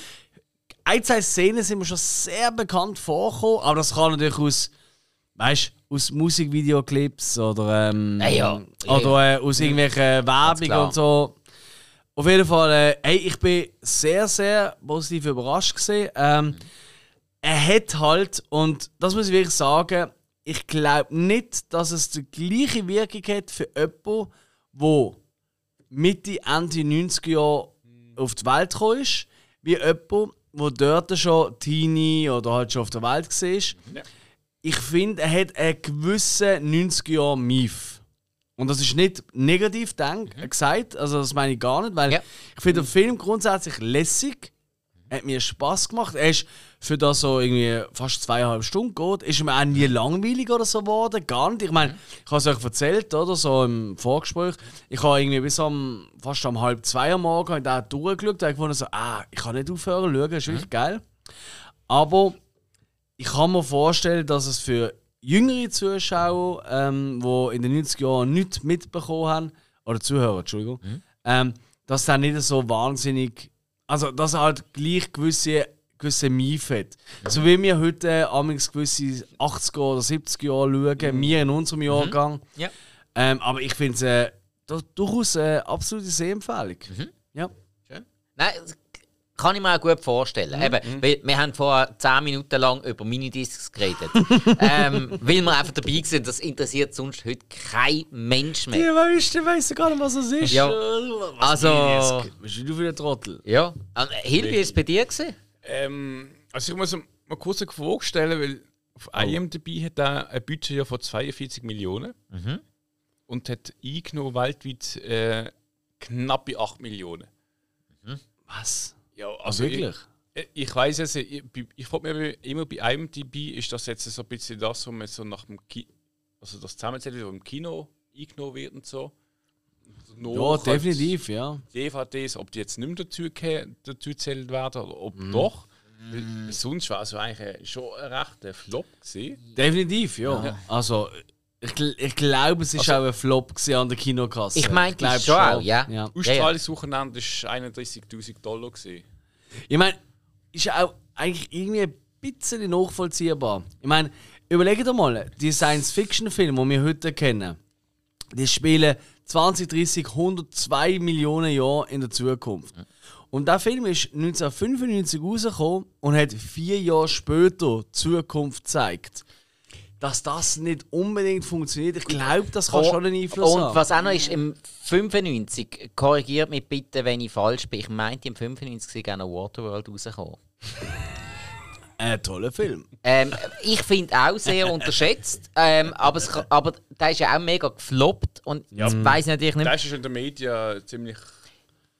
Ein, zwei Szenen sind mir schon sehr bekannt vorgekommen, aber das kann natürlich aus, weißt du, aus Musikvideoclips oder, ähm, ja, ja. oder äh, aus irgendwelchen Werbung und so. Auf jeden Fall, äh, hey, ich bin sehr, sehr positiv überrascht gewesen. Ähm, mhm. Er hat halt, und das muss ich wirklich sagen, ich glaube nicht, dass es die gleiche Wirkung hat für jemanden, der Mitte, Ende neunziger Jahre auf die Welt gekommen ist, wie jemand, der dort schon Teenie oder halt schon auf der Welt war. Ja. Ich finde, er hat einen gewissen neunziger-Jahr-Mief. Und das ist nicht negativ denk, mhm. gesagt, also das meine ich gar nicht, weil ja. ich finde den Film grundsätzlich lässig. Er hat mir Spass gemacht. Er ist für das so irgendwie fast zweieinhalb Stunden geht. Ist mir auch nie langweilig oder so geworden. Gar nicht. Ich meine, ich habe es euch erzählt, oder, so im Vorgespräch. Ich habe irgendwie bis am, fast am halb zwei am Morgen da durchgeschaut und gefunden, so, ah, ich kann nicht aufhören zu schauen, das ist wirklich mhm. geil. Aber ich kann mir vorstellen, dass es für jüngere Zuschauer, ähm, die in den neunziger Jahren nichts mitbekommen haben, oder Zuhörer, Entschuldigung, mhm. ähm, dass dann nicht so wahnsinnig. Also, dass er halt gleich gewisse, gewisse Mief hat. Mhm. So wie wir heute äh, amigs gewisse achtziger oder siebziger Jahre schauen, mhm. wir in unserem Jahrgang. Mhm. Ja. Ähm, aber ich finde es äh, durchaus eine äh, absolute Sehempfehlung. Mhm. Ja. Schön. Nein, kann ich mir auch gut vorstellen. Mhm. Eben, weil wir haben vor zehn Minuten lang über Minidiscs geredet. ähm, weil wir einfach dabei sind, das interessiert sonst heute kein Mensch mehr. Ja, weißt du, weißt du gar nicht, was das ist. Ja. Was also, bist du wieder Trottel? Ja. Hill, wie war es bei dir? Ähm, also ich muss mal kurz eine Frage stellen, weil auf oh. I M D B hat er ein Budget ja von zweiundvierzig Millionen mhm. und hat eingenommen weltweit äh, knappe acht Millionen. Mhm. Was? Ja, also oh, wirklich? Ich, ich weiss jetzt, ich, ich frage mich immer bei I M D B, ist das jetzt so ein bisschen das, wo man so nach dem Kino, also das Zusammenzählen, wo im Kino eingenommen wird und so. No, ja, definitiv, ja. D V Ds, ob die jetzt nicht mehr dazu, dazu gezählt werden oder ob mm. doch. Mm. Sonst war es also eigentlich schon ein rechter Flop gewesen. Definitiv, ja. ja. Also, ich, ich glaube, es war also, auch ein Flop an der Kinokasse. Ich meine, das schon auch, ja. ja. Ausstrahlungswochenende war einunddreißigtausend Dollar. Gewesen. Ich meine, ist ja auch eigentlich irgendwie ein bisschen nachvollziehbar. Ich meine, überlegt mal, die Science-Fiction-Filme, die wir heute kennen, Die spielen zwanzig, dreißig, hundertzwei Millionen Jahre in der Zukunft. Und der Film ist neunzehnhundertfünfundneunzig rausgekommen und hat vier Jahre später Zukunft gezeigt. Dass das nicht unbedingt funktioniert, ich glaube, das kann oh, schon einen Einfluss und haben. Und was auch noch ist, im fünfundneunzig, korrigiert mich bitte, wenn ich falsch bin, ich meinte, im fünfundneunzig sei noch Waterworld rausgekommen. Ein toller Film. Ähm, ich finde auch sehr unterschätzt, ähm, aber, es, aber der ist ja auch mega gefloppt und ja, ich weiss natürlich nicht... Der ist in den Medien ziemlich...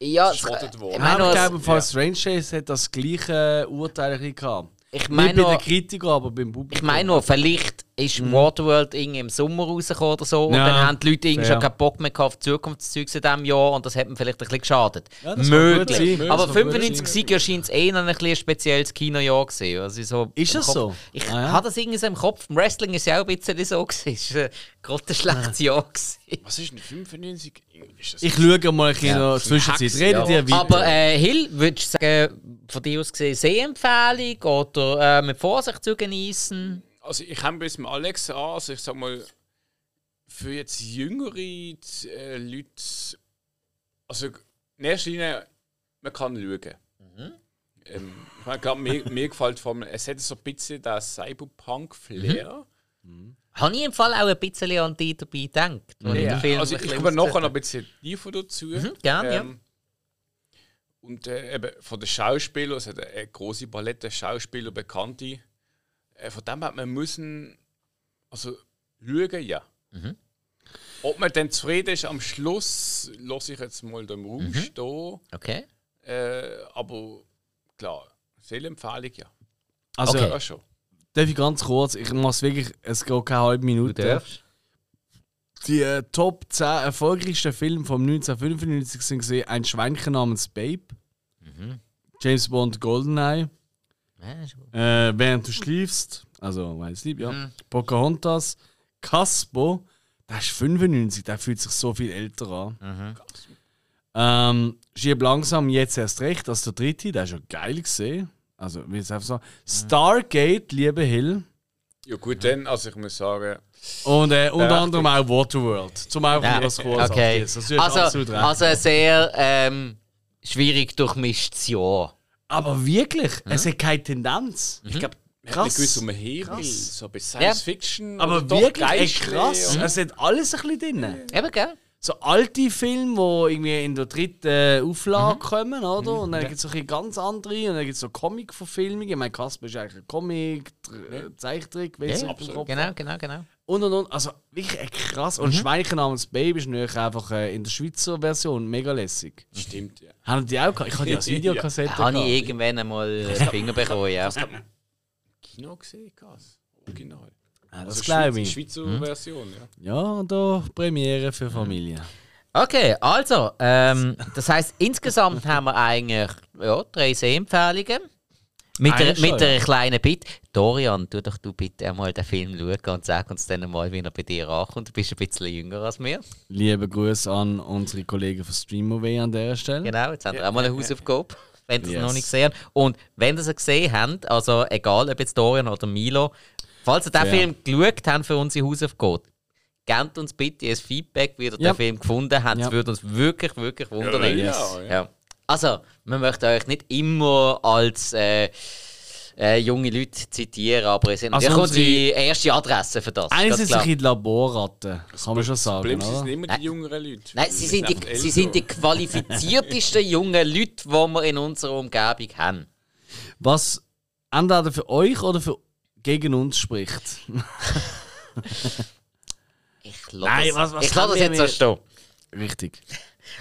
Ja, geschrottet worden. Ich, meine, ich glaube, ja. Strange Days hat das gleiche Urteil gehabt. Ich meine nicht bei den Kritikern, aber beim Publikum. Ich meine nur, vielleicht ist mhm. Waterworld irgendwie im Sommer rausgekommen oder so. Ja. Und dann haben die Leute irgendwie schon keinen Bock mehr auf Zukunftszeugs in diesem Jahr. Und das hat mir vielleicht ein bisschen geschadet. Ja, möglich. Sein. Aber fünfundneunzig scheint es eh noch ein, ein spezielles Kinojahr gesehen. Also so ist das Kopf. So? Ich ah, ja. habe das irgendwie so im Kopf. Im Wrestling war es ja auch ein bisschen so. Es war ein grottenschlechtes ja. Jahr. Gewesen. Was ist denn fünfundneunzig? Ist ich schaue mal ein bisschen ja. Zwischenzeit. Redet ja. ihr weiter. Aber äh, Hill, würdest du sagen, von dir aus gesehen, Sehempfehlung oder äh, mit Vorsicht zu genießen? Also ich habe bis mit Alex an, also ich sag mal, für jetzt jüngere äh, Leute, also in erster Linie, man kann schauen. Mhm. Ähm, ich mein, glaub, mir, mir gefällt vor allem, es hat so ein bisschen den Cyberpunk-Flair. Mhm. Mhm. Habe ich im Fall auch ein bisschen an die dabei gedacht. Ja. Ja. Also ich komme nachher noch ein bisschen tiefer dazu. Mhm, gerne, ähm, ja. Und äh, eben von den Schauspielern, es hat eine grosse Palette Schauspieler, Bekannte. Von dem hat man müssen, also schauen, ja. Mhm. Ob man dann zufrieden ist am Schluss, lasse ich jetzt mal im Raum mhm. stehen. Okay. Äh, aber klar, Seelenempfehlung, ja. Also, okay. ja, schon. Darf ich ganz kurz, ich muss wirklich, es geht keine halbe Minute. Du darfst. Die äh, Top zehn erfolgreichsten Filme von neunzehnhundertfünfundneunzig sind gesehen, ein Schweinchen namens Babe, mhm. James Bond Goldeneye, Äh, während du schläfst, also weil es lieb, ja. Mhm. Pocahontas, Casper, der ist fünfundneunzig, der fühlt sich so viel älter an. Mhm. Ähm, Schieb langsam, jetzt erst recht, das ist der dritte, der ist ja geil gesehen. Also, wie es einfach so. Mhm. Stargate, lieber Hill. Ja, gut, dann, also ich muss sagen. Und äh, unter anderem auch Waterworld. Zum Beispiel das Kurs. Okay. Das ist also, also ein sehr ähm, schwierig durchmischtes Jahr. Aber wirklich, mhm. es hat keine Tendenz. Mhm. Ich glaube, krass. Gewiss um Hebel, so bei Science ja. Fiction. Aber wirklich, ey, krass. Mhm. Es hat alles ein bisschen drin. Ja. Eben, gell? So alte Filme, die irgendwie in der dritten Auflage mhm. kommen, oder? Mhm. Und dann ja. gibt es so ganz andere. Und dann gibt es so Comic-Verfilmungen. Ich meine, Kasper ist eigentlich ein Comic, ja. Zeichentrick, weißt du, ja. absolut. Genau, genau, genau. Und und und. Also wirklich äh, krass. Und mhm. Schweinchen namens Baby ist natürlich einfach äh, in der Schweizer Version mega lässig. Stimmt, ja. Haben die auch gehabt? Ich habe die als Videokassette. Ja. Habe ich irgendwann einmal einen Finger bekommen, ja. Kino gesehen, krass. Original. Ah, das also glaube ich. Schweizer mhm. Version, ja. Ja, und da Premiere für Familie. Okay, also, ähm, das heisst, insgesamt haben wir eigentlich ja, drei Sehempfehlungen. Mit, der, mit einer kleinen Bitte. Dorian, tu doch du bitte einmal den Film schauen und sag uns dann mal, wie er bei dir ankommt. Du bist ein bisschen jünger als wir. Liebe Grüße an unsere Kollegen von StreamAway an dieser Stelle. Genau, jetzt haben wir ja. auch mal eine Hausaufgabe, wenn ihr yes. es noch nicht gesehen habt. Und wenn ihr es gesehen habt, also egal ob jetzt Dorian oder Milo, falls ihr den ja. Film geschaut habt für unsere Hausaufgabe, gebt uns bitte ein Feedback, wie ihr ja. den Film gefunden habt. Es ja. würde uns wirklich, wirklich wundern. Ja, yes. ja. Ja. Also, wir möchten euch nicht immer als äh, äh, junge Leute zitieren, aber es sind also unsere erste Adresse für das. Eines sind die Laborratten, kann man schon sagen. Das Problem sind nicht immer die jüngeren Leute. Nein, sie sind die, sie sind die qualifiziertesten jungen Leute, die wir in unserer Umgebung haben. Was entweder für euch oder für gegen uns spricht. Ich lasse das, lass das jetzt so stehen. Richtig.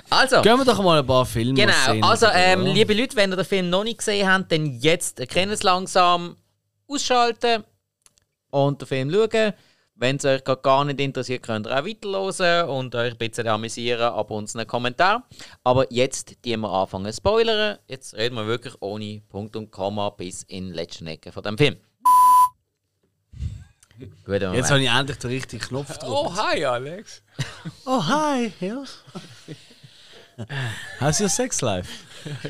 Also, gehen wir doch mal ein paar Filme genau, sehen. Genau, also ähm, liebe Leute, wenn ihr den Film noch nicht gesehen habt, dann jetzt erkennen es langsam, ausschalten und den Film schauen. Wenn es euch gar nicht interessiert, könnt ihr auch weiterhören und euch ein bisschen amüsieren, ab uns einen Kommentar. Aber jetzt die wir anfangen zu spoilern. Jetzt reden wir wirklich ohne Punkt und Komma bis in die letzten Ecke von dem Film. Gut, jetzt habe ich endlich den richtigen Knopf drauf. Oh, hi Alex. Oh, hi. Ja. How's your sex life?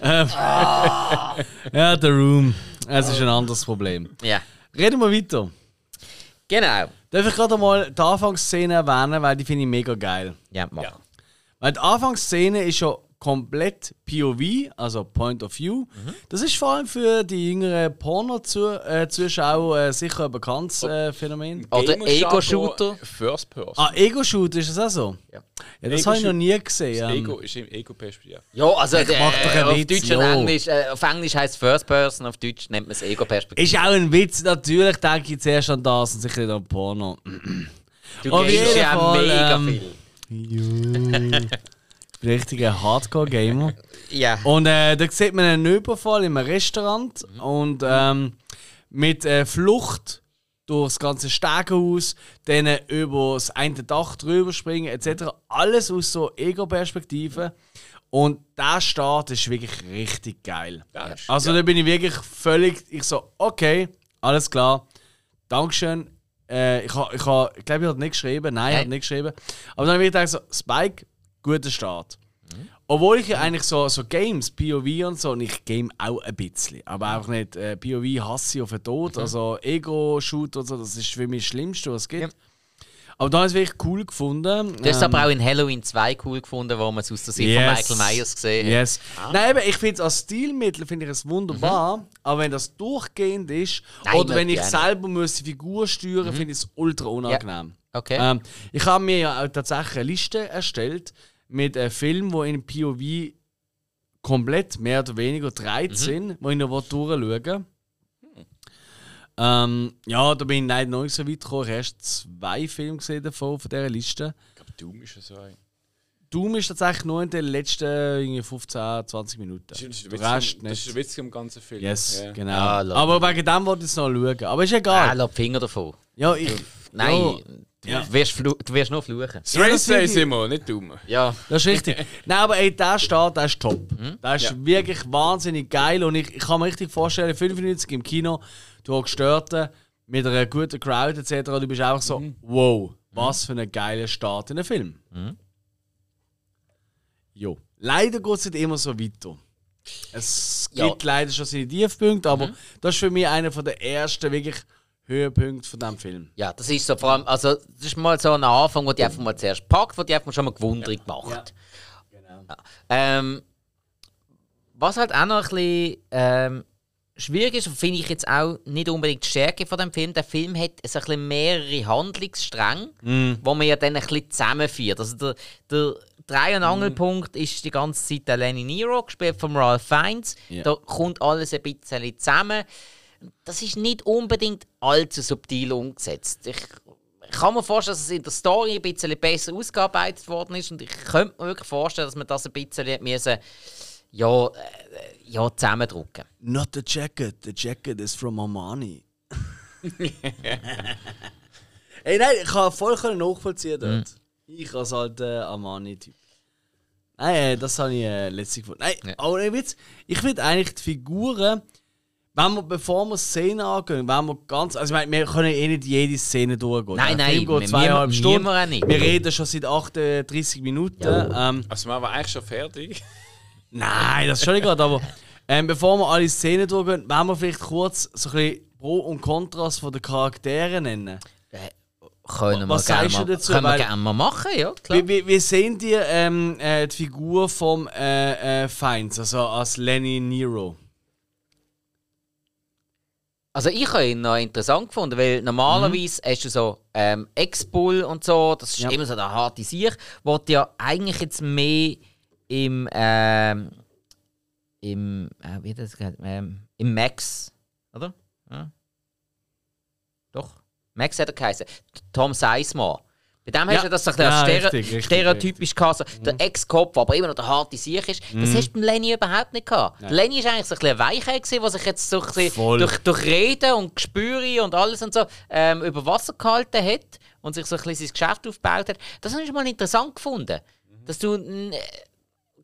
ähm, ah. Ja, The Room. Es ist ein anderes Problem. Ja. Reden wir weiter. Genau. Darf ich gerade mal die Anfangsszene erwähnen, weil die finde ich mega geil. Ja, mach. Ja. Weil die Anfangsszene ist schon komplett P O V, also Point of View. Mhm. Das ist vor allem für die jüngeren Porno-Zuschauer äh, äh, sicher ein bekanntes äh, Phänomen. Oder oh, Ego-Shooter. First Person. Ah, Ego-Shooter, ist das auch so? Ja. Ja, das habe ich noch nie gesehen. Das Ego ist im Ego-Perspektive. Ja, also der, äh, auf Witz, Deutsch und ja. Englisch. Äh, auf Englisch heisst es First Person, auf Deutsch nennt man es Ego-Perspektive. Ist auch ein Witz, natürlich denke ich zuerst an das und sicher nicht an Porno. Du gehst ja Fall, mega ähm, viel. Richtiger Hardcore-Gamer. Ja. Und äh, da sieht man einen Überfall im Restaurant mhm. und ähm, mit äh, Flucht durchs ganze Stegenhaus, dann äh, über das eine Dach drüber springen et cetera. Alles aus so Ego-Perspektiven. Und der Start ist wirklich richtig geil. Ja, also da bin ich wirklich völlig, ich so, okay, alles klar, Dankeschön. Äh, ich ha, ich, ha, ich glaube, ich habe nicht geschrieben, nein, ich habe nicht geschrieben. Aber dann habe ich gedacht, so, Spike, guter Start. Mhm. Obwohl ich ja eigentlich so, so Games, P O V und so, und ich game auch ein bisschen. Aber einfach nicht äh, P O V hasse ich auf den Tod, mhm. also Ego-Shoot und so, das ist für mich das Schlimmste, was es gibt. Ja. Aber da habe ich es wirklich cool gefunden. Du hast es ähm, aber auch in Halloween zwei cool gefunden, wo man es aus der Sicht yes. von Michael Myers gesehen hat. Yes. Ah. Nein, ich finde es als Stilmittel finde ich es wunderbar, mhm. aber wenn das durchgehend ist, nein, oder wenn ich gerne. selber muss die Figur steuern, mhm. finde ich es ultra unangenehm. Ja. Okay. Ähm, ich habe mir ja auch tatsächlich eine Liste erstellt, mit einem Film, der in P O V komplett mehr oder weniger dreizehn, mhm. wo ich noch durchschauen mhm. ähm, Ja, da bin ich leider noch nicht so weit gekommen. Ich habe zwei Filme gesehen davon, von dieser Liste. Ich glaube, Doom ist so ein. Doom ist tatsächlich nur in den letzten fünfzehn bis zwanzig Minuten. Das ist der Rest nicht. Das ist witzig im ganzen Film. Yes, ja. Genau. Ah, aber wegen dem wollte ich es noch schauen. Aber ist egal. Ah, lass die Finger davon. Ja, ich... Nein. Ja. Ja. Du, wirst du wirst nur fluchen. Strange Days immer, nicht dumm. Ja, das ist richtig. Nein, aber ey, der Start, der ist top. Mhm? Der ist ja. wirklich wahnsinnig geil. Und ich, ich kann mir richtig vorstellen, fünfundneunzig im Kino, du hast gestört, mit einer guten Crowd et cetera. Du bist einfach so, mhm. wow, was für ein geiler Start in einem Film. Mhm. Jo. Leider geht es nicht immer so weiter. Es ja. gibt leider schon seine Tiefpunkte, aber mhm. das ist für mich einer der ersten wirklich Höhepunkt von diesem Film. Ja, das ist so vor allem, also das ist mal so ein Anfang, wo die einfach mal zuerst packt, wo die einfach mal schon mal gewundrig ja. macht. Ja. Genau. Ja. Ähm, was halt auch noch ein bisschen ähm, schwierig ist, finde ich jetzt auch nicht unbedingt die Stärke von dem Film. Der Film hat so ein bisschen mehrere Handlungsstränge, mm. wo man ja dann ein bisschen zusammenführt. Also der, der Drei- und mm. Angelpunkt ist die ganze Zeit der Lenny Nero, gespielt von Ralph Fiennes. Ja. Da kommt alles ein bisschen zusammen. Das ist nicht unbedingt allzu subtil umgesetzt. Ich kann mir vorstellen, dass es in der Story ein bisschen besser ausgearbeitet worden ist und ich könnte mir wirklich vorstellen, dass man das ein bisschen müssen, ja, ja, zusammendrücken. Not the jacket, the jacket is from Armani. Ey, nein, ich kann voll nachvollziehen dort. Mm. Ich als alter Armani-Typ. Nein, das habe ich äh, letztlich gefunden. Nein, ja. aber Witz, ich finde eigentlich die Figuren, wenn wir, bevor wir Szenen angehen, wenn wir ganz, also ich meine, wir können eh nicht jede Szene durchgehen. Nein, nein, Film geht zweieinhalb Stunden. Wir, nicht. wir reden schon seit achtunddreißig Minuten. Ja. Ähm, also wir waren eigentlich schon fertig. Nein, das ist schon nicht gerade, aber ähm, bevor wir alle Szenen durchgehen, wollen wir vielleicht kurz so ein bisschen Pro und Kontrast von den Charakteren nennen. Äh, können was wir sagst gerne, du dazu? Können wir gerne mal machen, ja, klar. Wie, wie, wie sehen die, ähm, äh, die Figur vom äh, äh, Fiennes, also als Lenny Nero? Also ich habe ihn noch interessant gefunden, weil normalerweise mhm. hast du so ähm, Ex-Bull und so, das ist ja. immer so der harte Sieg, wo du ja eigentlich jetzt mehr im ähm, im äh, wie das heißt, ähm, im Max, oder? Ja. Doch, Max hat er geheißen. Tom Sizemore. Bei dem ja. hast du das so ein ja, Stere richtig, richtig, stereotypisch gehabt, so mhm. der Ex-Kopf, der aber immer noch der harte Sieg ist. Mhm. Das hast du beim Lenny überhaupt nicht gehabt. Nein. Lenny war eigentlich so ein bisschen weicher, der sich jetzt so ein bisschen durch, durch Reden und Gespüre und alles und so ähm, über Wasser gehalten hat und sich so ein bisschen sein Geschäft aufgebaut hat. Das habe ich mal interessant gefunden. Mhm. Dass du äh,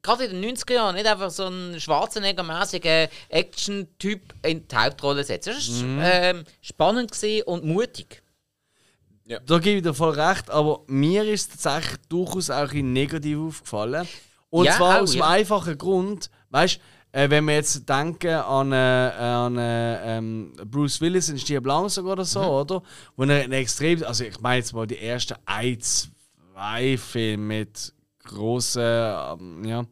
gerade in den neunziger Jahren nicht einfach so einen Schwarzenegger-mäßigen Action-Typ in die Hauptrolle setzt. Das war mhm. ähm, spannend und mutig. Ja. Da gebe ich dir voll recht, aber mir ist es tatsächlich durchaus auch negativ aufgefallen. Und ja, zwar auch, aus dem ja. einfachen Grund, weißt, Äh, wenn wir jetzt denken an, äh, an äh, ähm, Bruce Willis in Stirb langsam oder so, mhm. oder? Wo er ein extrem, also ich meine jetzt mal die ersten ein, zwei Filme mit grossen, ähm, ja. Mhm.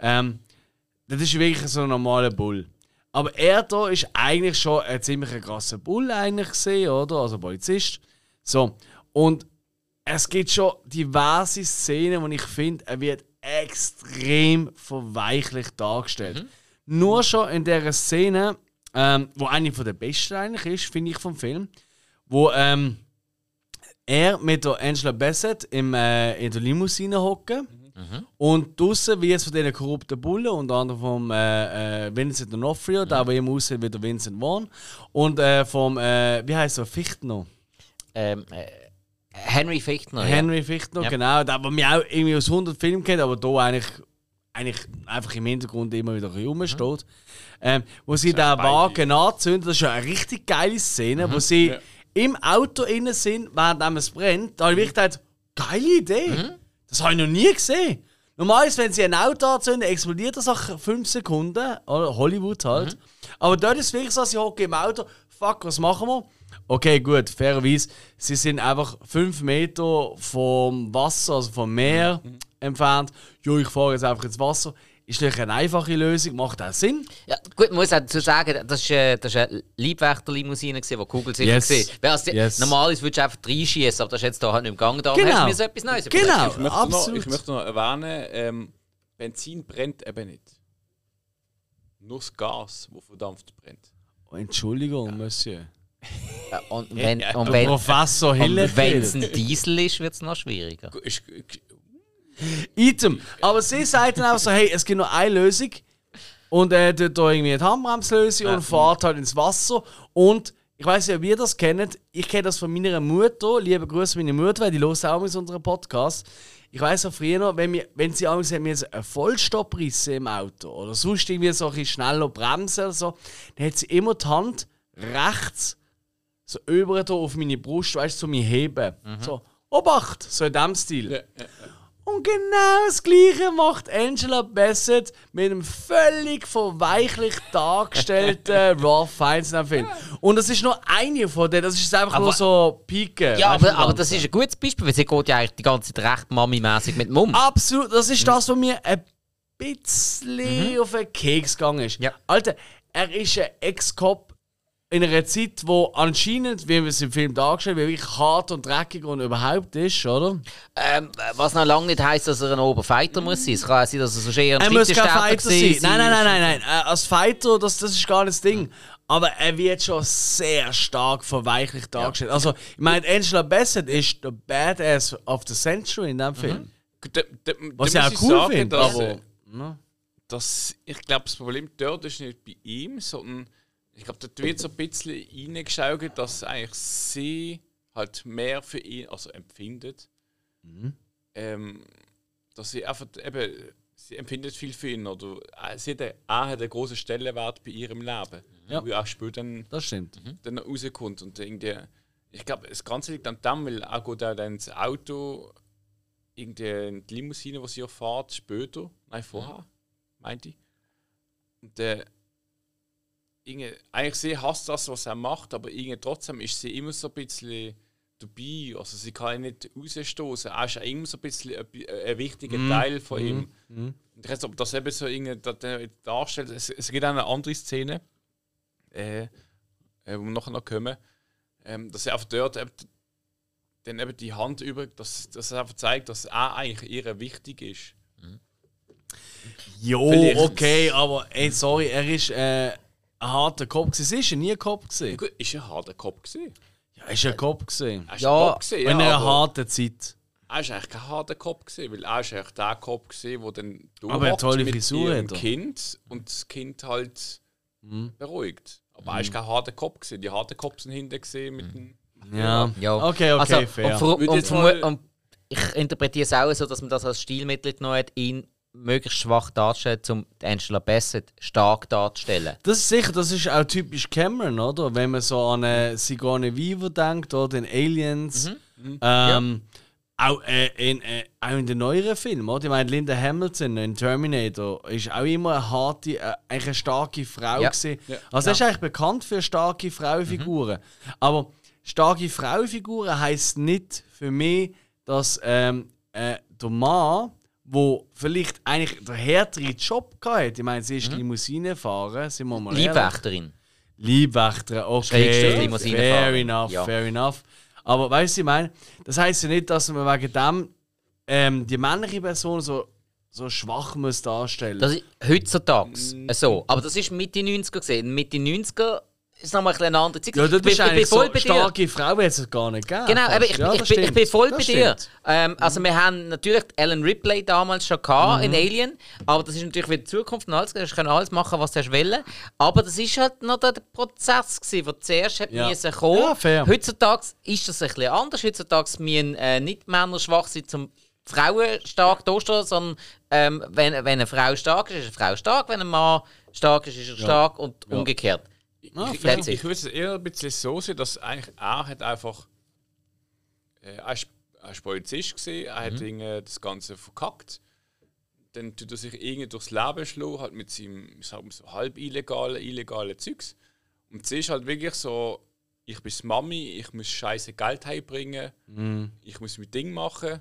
Ähm, das ist wirklich so ein normaler Bull. Aber er da ist eigentlich schon ein ziemlich krasser Bull eigentlich gesehen, oder? Also Polizist. So. Und es gibt schon diverse Szenen, wo ich finde, er wird extrem verweichlich dargestellt. Mhm. Nur schon in dieser Szene, ähm, wo eine von der besten eigentlich ist, finde ich, vom Film, wo ähm, er mit der Angela Bassett im, äh, in der Limousine hocken mhm. und draussen, wie jetzt von diesen korrupten Bullen, unter anderem vom äh, äh, Vincent D'Onofrio, mhm. der aber eben aussieht wie der Vincent Vaughn, und äh, vom, äh, wie heißt er, Fichtner? Ähm, äh Henry Fichtner. Henry ja. Fichtner, ja. genau. Der, der mich auch irgendwie aus hundert Filmen kennt, aber hier eigentlich, eigentlich einfach im Hintergrund immer wieder rumsteht. Mhm. Ähm, wo sie den Wagen anzünden, das ist ja eine richtig geile Szene, mhm. wo sie ja. im Auto innen sind, während es brennt. Da habe ich gedacht, geile Idee. Mhm. Das habe ich noch nie gesehen. Normalerweise, wenn sie ein Auto anzünden, explodiert das nach fünf Sekunden. Oder Hollywood halt. Mhm. Aber dort ist es wirklich so, sie hocken im Auto. Fuck, was machen wir? Okay, gut, fairerweise. Sie sind einfach fünf Meter vom Wasser, also vom Meer mhm. entfernt. Jo, ich fahre jetzt einfach ins Wasser. Ist natürlich eine einfache Lösung, macht auch Sinn. Ja, gut, man muss auch dazu sagen, das war das eine Leibwächterlimousine, die kugelsicher yes. war. Also, yes. Normalerweise würdest du einfach reinschießen, aber das ist jetzt hier halt nicht im Gang. Da genau. hast du mir so etwas Neues genau. ich möchte absolut. Noch, ich möchte noch erwähnen, ähm, Benzin brennt eben nicht. Nur das Gas, das verdampft, brennt. Oh, Entschuldigung, ja. Monsieur. Und wenn ja, und wenn Professor es ein Diesel ist, wird es noch schwieriger. Item. Aber sie sagt dann auch so, hey, es gibt nur eine Lösung. Und er äh, tut da irgendwie eine Handbremslösung ja. und fährt halt ins Wasser. Und ich weiß nicht, ob ihr das kennt. Ich kenne das von meiner Mutter. Liebe Grüße meine Mutter, weil die hört auch mit unserem Podcast. Ich weiß auch früher noch, wenn, wir, wenn sie Angst haben, einen Vollstoppriss im Auto oder sonst irgendwie so ein bisschen schneller bremsen oder so, dann hat sie immer die Hand rechts so über hier auf meine Brust, weißt du, so mich heben. Mhm. So, Obacht! So in diesem Stil. Ja, ja, ja. Und genau das Gleiche macht Angela Bassett mit einem völlig verweichlich dargestellten Ralph Fiennes in dem Film. Und das ist nur eine von denen, das ist einfach aber, nur so Piken. Ja, aber, aber das ist ein gutes Beispiel, weil sie geht ja eigentlich die ganze Zeit recht mamimässig mit dem um. Absolut, das ist das, was mir ein bisschen mhm. auf den Keks gegangen ist. Ja. Alter, er ist ein Ex-Cop. In einer Zeit, die anscheinend, wie wir es im Film dargestellt haben, wirklich hart und dreckig und überhaupt ist, oder? Ähm, was noch lange nicht heisst, dass er ein Oberfighter muss sein. Es kann auch sein, dass er so schwer ein Fighter sein. Nein, nein, nein, nein, nein. Als Fighter, das, das ist gar nicht das Ding. Aber er wird schon sehr stark verweichlich dargestellt. Ja. Also, ich meine, Angela Bassett ist der Badass of the Century in diesem Film. Mhm. Da, da, was da ich auch cool finde. Aber ja. das, ich glaube, das Problem dort ist nicht bei ihm, sondern ich glaube, da wird so ein bisschen reingeschaut, dass eigentlich sie halt mehr für ihn also empfindet. Mhm. Ähm, dass sie einfach eben, sie empfindet viel für ihn. Oder sie hat, er hat einen großen Stellenwert bei ihrem Leben. Ja. Wo auch später dann, das stimmt. dann rauskommt. Und irgendwie, ich glaube, das Ganze liegt an dem, weil er geht auch dann ins Auto, irgendwie die Limousine, die sie auch fährt, später, nein, vorher, ja. meinte ich. Und äh, eigentlich sie hasst das, was er macht, aber irgendwie trotzdem ist sie immer so ein bisschen dabei. Also sie kann ihn nicht rausstoßen. Er ist immer so ein bisschen ein, ein wichtiger mm. Teil von mm. ihm. Mm. Und jetzt, ob das eben so irgendwie darstellt, es, es gibt auch eine andere Szene, äh, wo wir nachher noch kommen, ähm, dass er einfach dort eben, dann eben die Hand über, dass, dass er einfach zeigt, dass er eigentlich ihr wichtig ist. Mm. Jo, vielleicht. Okay, aber ey, sorry, er ist äh, ein harter Kopf gewesen. Sie war nie ein Kopf gewesen. Gut, ist ein harter Kopf gewesen. Ja, ist ein Kopf gewesen. Ja, ja, in einer harten Zeit. Er war eigentlich kein harter Kopf gewesen, weil er war der Kopf gewesen, der dann durchmacht mit ihrem Kind und das Kind halt mhm. beruhigt. Aber mhm. er war kein harter Kopf gewesen. Die harten Kopf sind hinten gesehen mit mhm. dem. Ja. ja, okay, okay, also, fair. Und, und, und, und ich interpretiere es auch so, dass man das als Stilmittel genommen hat, ihn möglichst schwach darstellen, um Angela Bassett stark darzustellen. Das ist sicher, das ist auch typisch Cameron, oder? Wenn man so an eine Sigourney Weaver denkt, oder den Aliens. Mhm. Ähm, ja. Auch, äh, in, äh, auch in den neueren Filmen, oder? Ich meine, Linda Hamilton in Terminator ist auch immer eine harte, äh, eine starke Frau. Ja. Ja. Also, ja. ist eigentlich bekannt für starke Frauenfiguren. Mhm. Aber starke Frauenfiguren heisst nicht für mich, dass ähm, äh, der Mann, der vielleicht eigentlich der härtere Job hatte, ich meine, sie ist mhm. Limousine fahren, sind wir mal Leibwächterin. Leibwächterin, okay. Fair enough, ja. fair enough. Aber weißt du, ich meine, das heisst ja nicht, dass man wegen dem ähm, die männliche Person so, so schwach muss darstellen. Das ist heutzutage mm. so. Aber das ist Mitte neunziger gesehen. Mitte neunziger ist nochmal ein bisschen eine andere Zeit. Ja, das ich, ist ich, eigentlich ich so starke Frauen hätte es gar nicht gegeben. Genau, aber ich, ja, ich, ich, ich bin voll das bei stimmt. dir. Ähm, also mhm. wir haben natürlich Alan Ripley damals schon gehabt, mhm. in Alien. Aber das ist natürlich wieder die Zukunft. Du können alles machen, was du willst. Aber das war halt noch der Prozess, gewesen, der zuerst hat ja. müssen kommen. Ja, fair. Heutzutage ist das ein bisschen anders. Heutzutage müssen äh, nicht Männer schwach sein, um Frauen stark durchzustehen, sondern ähm, wenn, wenn eine Frau stark ist, ist eine Frau stark. Wenn ein Mann stark ist, ist er stark. Ja. Und ja. umgekehrt. No, ich ich, ich würde es eher ein bisschen so sehen, dass eigentlich er hat einfach äh, er war Polizist gewesen, er mhm. hat das Ganze verkackt. Dann tut er sich irgendwie durchs Leben schlagen, halt mit seinem so halb illegalen, illegalen Zeugs. Und sie ist halt wirklich so, ich bin Mami, ich muss scheiße Geld heimbringen, mhm. ich muss mein Ding machen.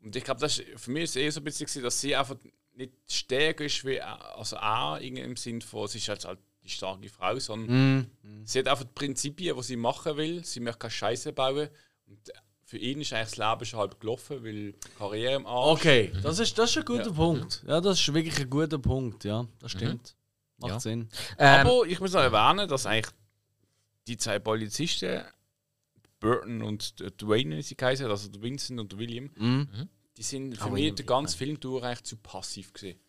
Mhm. Und ich glaube, das ist, für mich ist es eher so ein bisschen gewesen, dass sie einfach nicht stärker ist wie er, also er im Sinn von, sie ist halt halt die starke Frau, sondern mm. sie hat einfach die Prinzipien, die sie machen will. Sie möchte keine Scheiße bauen. Und für ihn ist eigentlich das Leben schon halb gelaufen, weil Karriere im Arsch. Okay, mhm. das, ist, das ist ein guter ja. Punkt. Ja, das ist wirklich ein guter Punkt. Ja, das stimmt. Mhm. Macht ja. Sinn. Ähm, Aber ich muss noch erwähnen, dass eigentlich die zwei Polizisten, Burton und Dwayne, wie sie heißen, also Vincent und William, mhm. die sind für oh, mich den ganzen Film durch eigentlich zu passiv gewesen.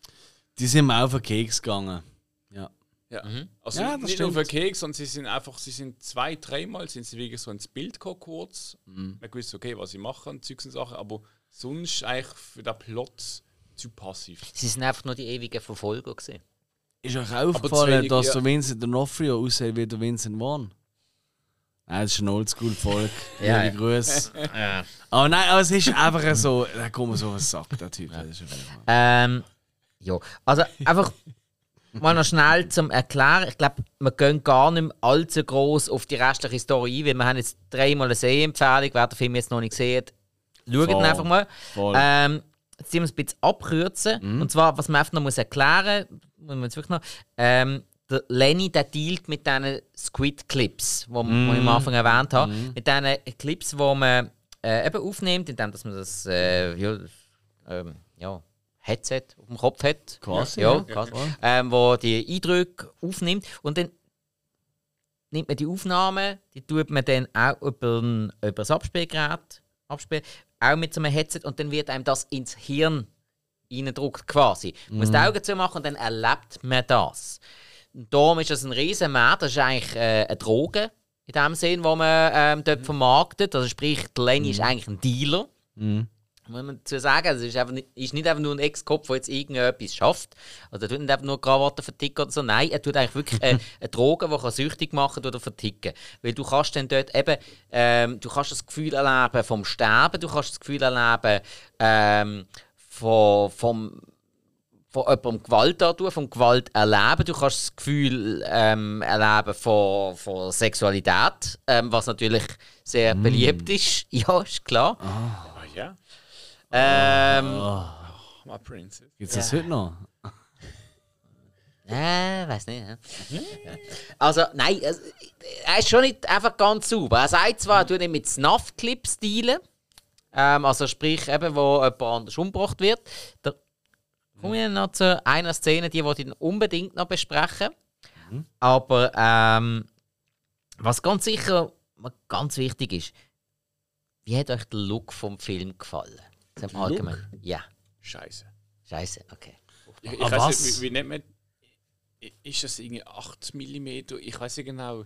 Die sind mir auf den Keks gegangen. Ja. Ja. Mhm. Also ja, nicht stimmt. nur für Keks, sondern sie sind einfach, sie sind zwei, dreimal sind sie wirklich so ins Bild gekommen, kurz. Mhm. Man wusste, okay, was sie machen, Zeugs und Sachen, aber sonst eigentlich für den Plot zu passiv. Sie sind einfach nur die ewigen Verfolger gewesen. Ist euch aufgefallen, wenig, dass ja. der Vincent D'Onofrio aussieht wie der Vincent Vaughn? Nein, das ist ein Oldschool-Volk. ja, ja. Grüße. ja. Aber nein, aber es ist einfach so, da kommt so was sagt, der Typ. Ja. Das ist ähm, ja, also einfach... Mal noch schnell zum Erklären. Ich glaube, wir gehen gar nicht allzu gross auf die restliche Story ein, weil wir haben jetzt dreimal eine Sehempfehlung. Wer den Film jetzt noch nicht gesehen hat, schaut voll, ihn einfach mal. Ähm, jetzt müssen wir es ein bisschen abkürzen. Mhm. Und zwar, was man einfach noch erklären muss, muss wirklich noch, ähm, der Lenny, der dealt mit diesen Squid-Clips, die mhm. ich am Anfang erwähnt habe. Mhm. Mit diesen Clips, die man äh, eben aufnimmt, indem dass man das äh, ja, ähm, ja. Headset auf dem Kopf hat, quasi, ja, ja, quasi. Ähm, wo die Eindrücke aufnimmt und dann nimmt man die Aufnahmen, die tut man dann auch über, ein, über das Abspielgerät abspielen, auch mit so einem Headset und dann wird einem das ins Hirn reingedrückt quasi. Man muss die Augen zu machen und dann erlebt man das. Und darum ist das ein riesen Markt, das ist eigentlich äh, eine Droge in dem Sinn, wo man ähm, dort mhm. vermarktet. Also sprich, der Lenny mhm. ist eigentlich ein Dealer. Mhm. Muss man zu sagen, es ist, ist nicht einfach nur ein Ex-Kopf, der jetzt irgendetwas schafft. Also er tut nicht einfach nur Krawatten verticken oder so. Nein, er tut eigentlich wirklich eine, eine Droge, die süchtig machen oder verticken. Weil du kannst dann dort eben, ähm, du kannst das Gefühl erleben vom Sterben, du kannst das Gefühl erleben ähm, von, vom, von jemandem Gewalt antun, vom Gewalt erleben, du kannst das Gefühl ähm, erleben von, von Sexualität, ähm, was natürlich sehr mm. beliebt ist. Ja, ist klar. Oh, ja. Ähm. Oh, my princess. Gibt's das ja. heute noch? Äh, weiß nicht. Ja. Also, nein, also, er ist schon nicht einfach ganz sauber. Er sagt zwar, er tut nicht mit Snuff-Clips dealen. Ähm, also, sprich, eben, wo jemand anders umgebracht wird. Da komme ich noch zu einer Szene, die wollte ich unbedingt noch besprechen. Mhm. Aber, ähm, was ganz sicher ganz wichtig ist, wie hat euch der Look vom Film gefallen? Im Allgemeinen. Ja. Scheiße. Scheiße, okay. Ich, ich weiß nicht, wie, wie nennt man. Ist das irgendwie acht Millimeter? Ich weiß nicht genau.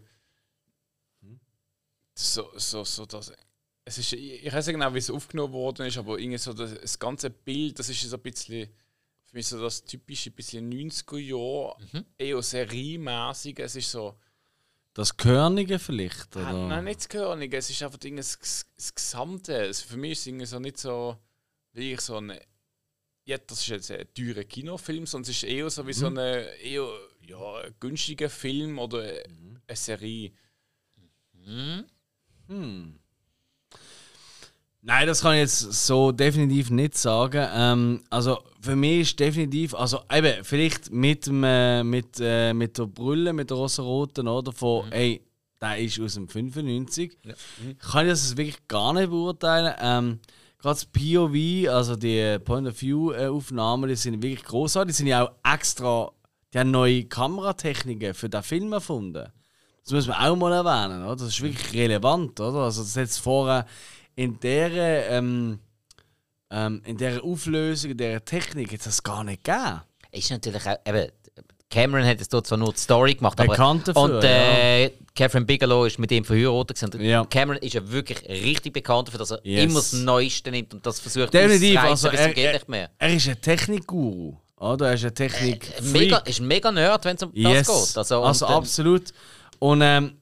So, so, so, das. Es ist, ich weiß nicht genau, wie es aufgenommen worden ist, aber irgendwie so das, das ganze Bild, das ist so ein bisschen. Für mich so das typische bisschen neunziger Jahre, mhm. eher serienmäßig. Es ist so. Das Körnige vielleicht? Oder? Ah, nein, nicht das Körnige. Es ist einfach das, das Gesamte. Also für mich ist es irgendwie so nicht so, wie ich so eine. Ja, das ist jetzt ein teurer Kinofilm, sondern es ist eher so wie mhm. so ein eher, ja, günstiger Film oder mhm. eine Serie. Mhm. Hm. Nein, das kann ich jetzt so definitiv nicht sagen. Ähm, also für mich ist definitiv, also eben, vielleicht mit, dem, äh, mit, äh, mit der Brille, mit der rosaroten, oder von, mhm. ey, der ist aus dem fünfundneunzig. Ja. Mhm. Kann ich das wirklich gar nicht beurteilen. Ähm, Gerade das P O V, also die Point-of-View-Aufnahmen, die sind wirklich grossartig. Die sind ja auch extra, die haben neue Kameratechniken für den Film erfunden. Das muss man auch mal erwähnen, oder? Das ist wirklich relevant, oder? Also das jetzt vorher in dieser, ähm, ähm, in dieser Auflösung, in dieser Technik hat es das gar nicht gegeben. Ist natürlich auch, eben, Cameron hat es dort zwar nur die Story gemacht, bekannt aber dafür, und äh, ja. Catherine Bigelow ist mit ihm verheiratet. Ja. Cameron ist ja wirklich richtig bekannt dafür, dass er yes. immer das Neueste nimmt und das versucht definitiv, also er, er, nicht mehr. Er ist ein Technikguru, oder? Er ist ein Technik. Äh, mega, ist ein mega Nerd, wenn es um yes. das geht. Also, also und, absolut. Und ähm,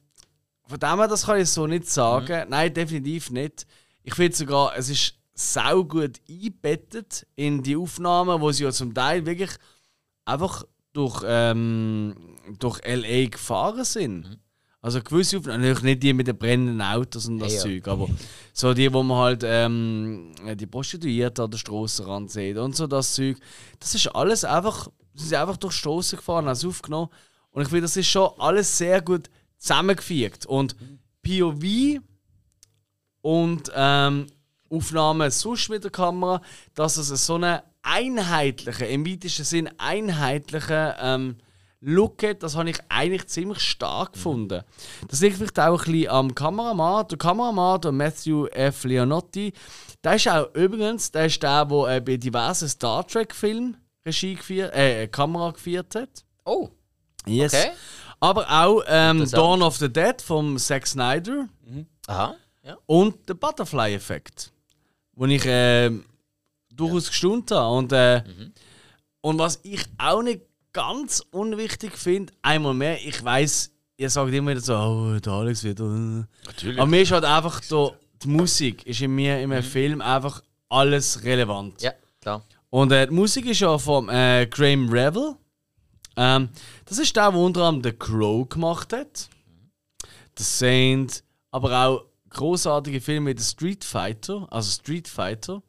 von dem her, das kann ich so nicht sagen. Mhm. Nein, definitiv nicht. Ich finde sogar, es ist sau gut eingebettet in die Aufnahmen, wo sie ja zum Teil wirklich einfach durch, ähm, durch L A gefahren sind. Mhm. Also gewisse Aufnahmen, natürlich nicht die mit den brennenden Autos und das hey, Zeug, ja. aber so die, wo man halt ähm, die Prostituierten an der Strassenrand sieht und so das Zeug. Das ist alles einfach, sind sie einfach durch die Strasse gefahren, haben es aufgenommen. Und ich finde, das ist schon alles sehr gut zusammengefügt. Und P O V und ähm, Aufnahmen sonst mit der Kamera, dass es so einen einheitlichen, im weitesten Sinn einheitlichen ähm, Look hat, das habe ich eigentlich ziemlich stark gefunden. Das liegt vielleicht auch ein bisschen am Kameramann. Der Kameramann, der Matthew F. Leonetti, der ist auch übrigens der, ist der, der bei diversen Star Trek-Filmen Regie geführt, äh, Kamera geführt hat. Oh! Yes. Okay. Aber auch ähm, Dawn of the Dead von Zack Snyder. Mhm. Aha. Ja. Und der Butterfly-Effekt, den ich äh, durchaus ja. gestaunt habe. Und, äh, mhm. und was ich auch nicht ganz unwichtig finde, einmal mehr, ich weiss, ihr sagt immer wieder so, oh, der Alex wird. Natürlich. Aber mir ist halt einfach so, die Musik ist in mir, in einem mhm. Film einfach alles relevant. Ja, klar. Und äh, die Musik ist ja von äh, Graham Revell. Ähm, das ist der, der unter anderem The Crow gemacht hat. The Saint, aber auch großartige Filme wie The Street Fighter, also Street Fighter,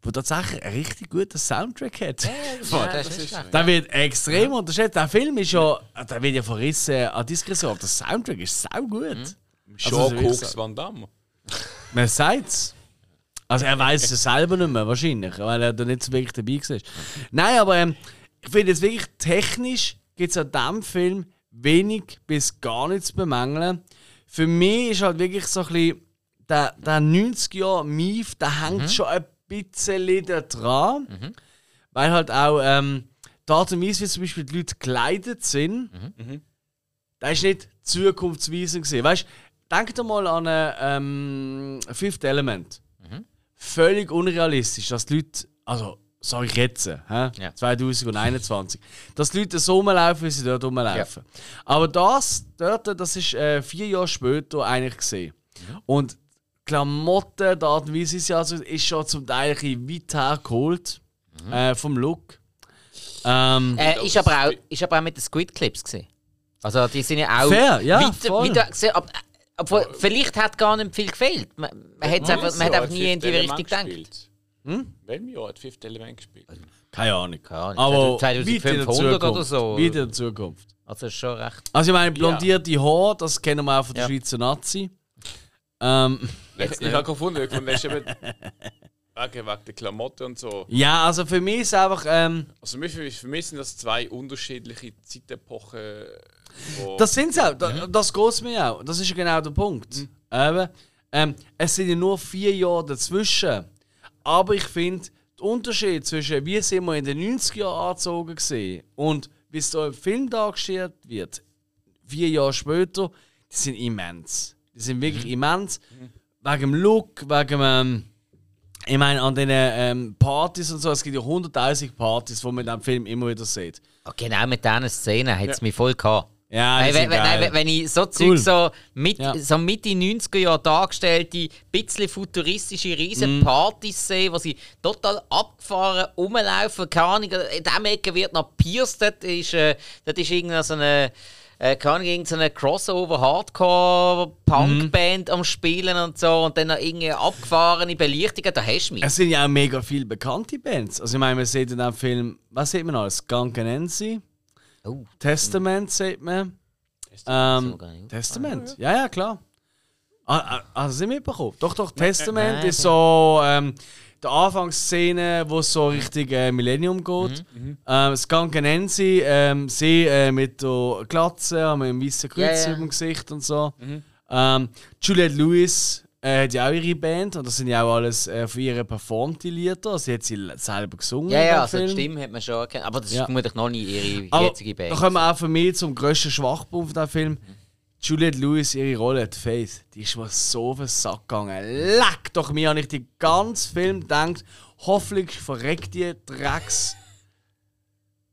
wo tatsächlich einen richtig guten Soundtrack hat. Ja, ja, das das ist ist der wird extrem ja. unterschätzt. Der Film ist ja, der wird ja verrissen an Diskussion, aber der Soundtrack ist sau gut. Mhm. Also, Jean-Claude Van Damme. Man sagt's. Also er weiß es selber nicht mehr wahrscheinlich, weil er da nicht so wirklich dabei war. Nein, aber ähm, ich finde jetzt wirklich, technisch gibt es an diesem Film wenig bis gar nichts zu bemängeln. Für mich ist halt wirklich so ein bisschen der, der neunziger-Jahre-Mief, der hängt mhm. schon ein bisschen da dran. Mhm. Weil halt auch ähm, die Art und Weise, wie zum Beispiel die Leute gekleidet sind, mhm. da ist nicht zukunftsweisend gewesen. Weißt du, denk dir mal an ein ähm, Fifth Element. Mhm. Völlig unrealistisch, dass die Leute. Also, sag ich jetzt, ja. zwanzig einundzwanzig, dass die Leute so rumlaufen, wie sie dort rumlaufen. Ja. Aber das dort, das ist äh, vier Jahre später eigentlich gesehen. Ja. Und Klamotten, die Art und Weise ist, also, ist schon zum Teil ein bisschen weit hergeholt mhm. äh, vom Look. Ähm, äh, ist, aber auch, ist aber auch mit den Squid Clips gesehen. Also die sind ja auch fair, ja, weit, weit gesehen. Aber, obwohl, vielleicht hat gar nicht viel gefehlt. Man, man, ja, einfach, man hat einfach nie in die Richtung gedacht. Hm? Welchem Jahr hat Fifth Element gespielt? Keine Ahnung. Keine Ahnung. Aber zweitausendfünfhundert oder so. Wieder in Zukunft. Also ist schon recht. Also ich meine, blondierte ja. Haare, das kennen wir auch von der ja. Schweizer Nazi. Ähm. Ich, ich habe gefunden, ich fand das eben angewagte Klamotten und so. Ja, also für mich ist einfach... Ähm, also für, für mich sind das zwei unterschiedliche Zeitepochen. Das sind sie auch. Ja. Das geht es mir auch. Das ist genau der Punkt. Mhm. Ähm, ähm, es sind ja nur vier Jahre dazwischen. Aber ich finde, der Unterschied zwischen wie sind wir in den neunziger Jahren angezogen gesehen und wie es da im Film dargestellt wird, vier Jahre später, die sind immens. Die sind wirklich mhm. immens. Mhm. Wegen dem Look, wegen ähm, ich meine, an den ähm, Partys und so, es gibt ja hunderttausend Partys, die man in diesem Film immer wieder sieht. Genau mit diesen Szenen hat es ja. mich voll gehabt. Ja, das nein, wenn, nein, wenn ich so Zeug, cool. so, mit, ja. so Mitte neunziger Jahre dargestellte, bisschen futuristische Riesenpartys mm. sehe, wo sie total abgefahren rumlaufen, keine Ahnung, in diesem Ecke wird noch pierced, das ist, äh, das ist irgendeine so eine, äh, so eine Crossover-Hardcore-Punk-Band mm. am Spielen und so und dann noch irgendwie abgefahrene Belichtungen, da hast du mich. Es sind ja auch mega viele bekannte Bands. Also ich meine, man sieht in dem Film, was sieht man alles? Skunk and Nancy? Oh. Testament sieht man. Testament, ähm, Testament. Ja, ja, klar. Ah, ah, hast du es mitbekommen? Doch, doch, Testament nein, nein, ist so ähm, die Anfangsszene, wo es so richtig äh, Millennium geht. Mhm, ähm, Skunk and Nancy, ähm, sie äh, mit der Glatze, mit einem weißen Kreuz ja, ja. über dem Gesicht und so. Mhm. Ähm, Juliette Lewis äh, hat ja auch ihre Band und das sind ja auch alles äh, von ihr performte Lieder. Sie hat sie selber gesungen. Ja, ja, also die Stimme hat man schon erkannt. Aber das ist ja. vermutlich noch nicht ihre aber jetzige Band. Da kommen wir auch für mich zum grössten Schwachpunkt von diesem Film. Mhm. Juliette Lewis, ihre Rolle, die Faith, die ist mir so auf den Sack gegangen. Leck doch mir, habe ich den ganzen Film gedacht, hoffentlich verreckt die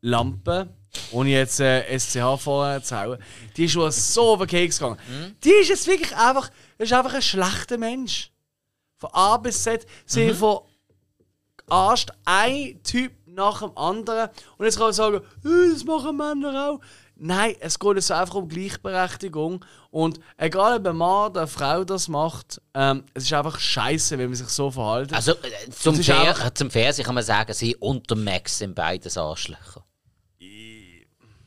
Dreckslampe. Ohne jetzt äh, S C H vorher zu hauen. Die ist mir so auf den Keks gegangen. Mhm. Die ist jetzt wirklich einfach, ist einfach ein schlechter Mensch. Von A bis Z sind mhm. von Arsch ein Typ nach dem anderen. Und jetzt kann man sagen, das machen Männer auch. Nein, es geht also einfach um Gleichberechtigung. Und egal ob ein Mann oder eine Frau das macht, ähm, es ist einfach scheiße, wenn man sich so verhält. Also äh, zum Fairsein kann man sagen, sie und der Max sind beides Arschlöcher.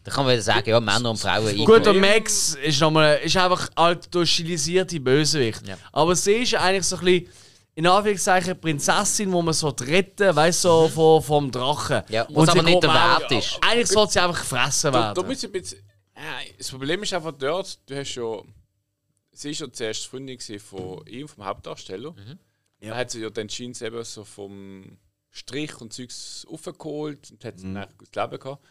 Da kann man sagen, ja, Männer und Frauen eingehen. Gut, der Max ist, nochmal, ist einfach alt durch stilisierte Bösewicht. Ja. Aber sie ist eigentlich so ein bisschen, in Anführungszeichen, Prinzessin, die man so retten, weißt du, so vom, vom Drachen. Ja, was aber nicht der Wert ist. Ja, eigentlich sollte sie einfach gefressen werden. Da, da müssen wir bisschen, äh, das Problem ist einfach dort, du hast ja, sie war ja zuerst Freundin von ihm, vom Hauptdarsteller. Mhm. Ja. Dann hat sie ja den Jeans eben so vom Strich und Zeugs raufgeholt und hat mhm. dann das Leben gehabt.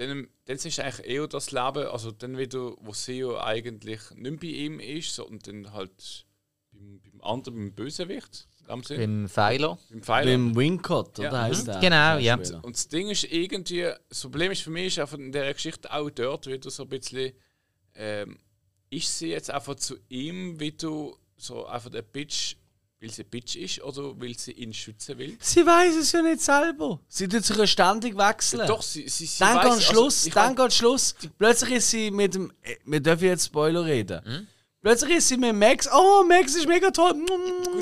Dann, dann ist eigentlich eher das Leben, also dann wieder, wo sie ja eigentlich nicht bei ihm ist, so, und dann halt beim anderen, beim Bösewicht. Beim Pfeiler. Beim Pfeiler. Beim Wincott, oder ja. heißt mhm. das? Genau, ja. Und, und das Ding ist irgendwie, das Problem ist für mich ist einfach in dieser Geschichte auch dort wieder so ein bisschen, ähm, ist sie jetzt einfach zu ihm wieder so einfach der Bitch, weil sie Bitch ist oder weil sie ihn schützen will? Sie weiß es ja nicht selber. Sie tut sich ja ständig wechseln. Ja, doch, sie, sie, sie dann geht Schluss, also, dann geht Schluss. Plötzlich ist sie mit dem, wir dürfen jetzt Spoiler reden. Hm? Plötzlich ist sie mit Max. Oh, Max ist mega toll.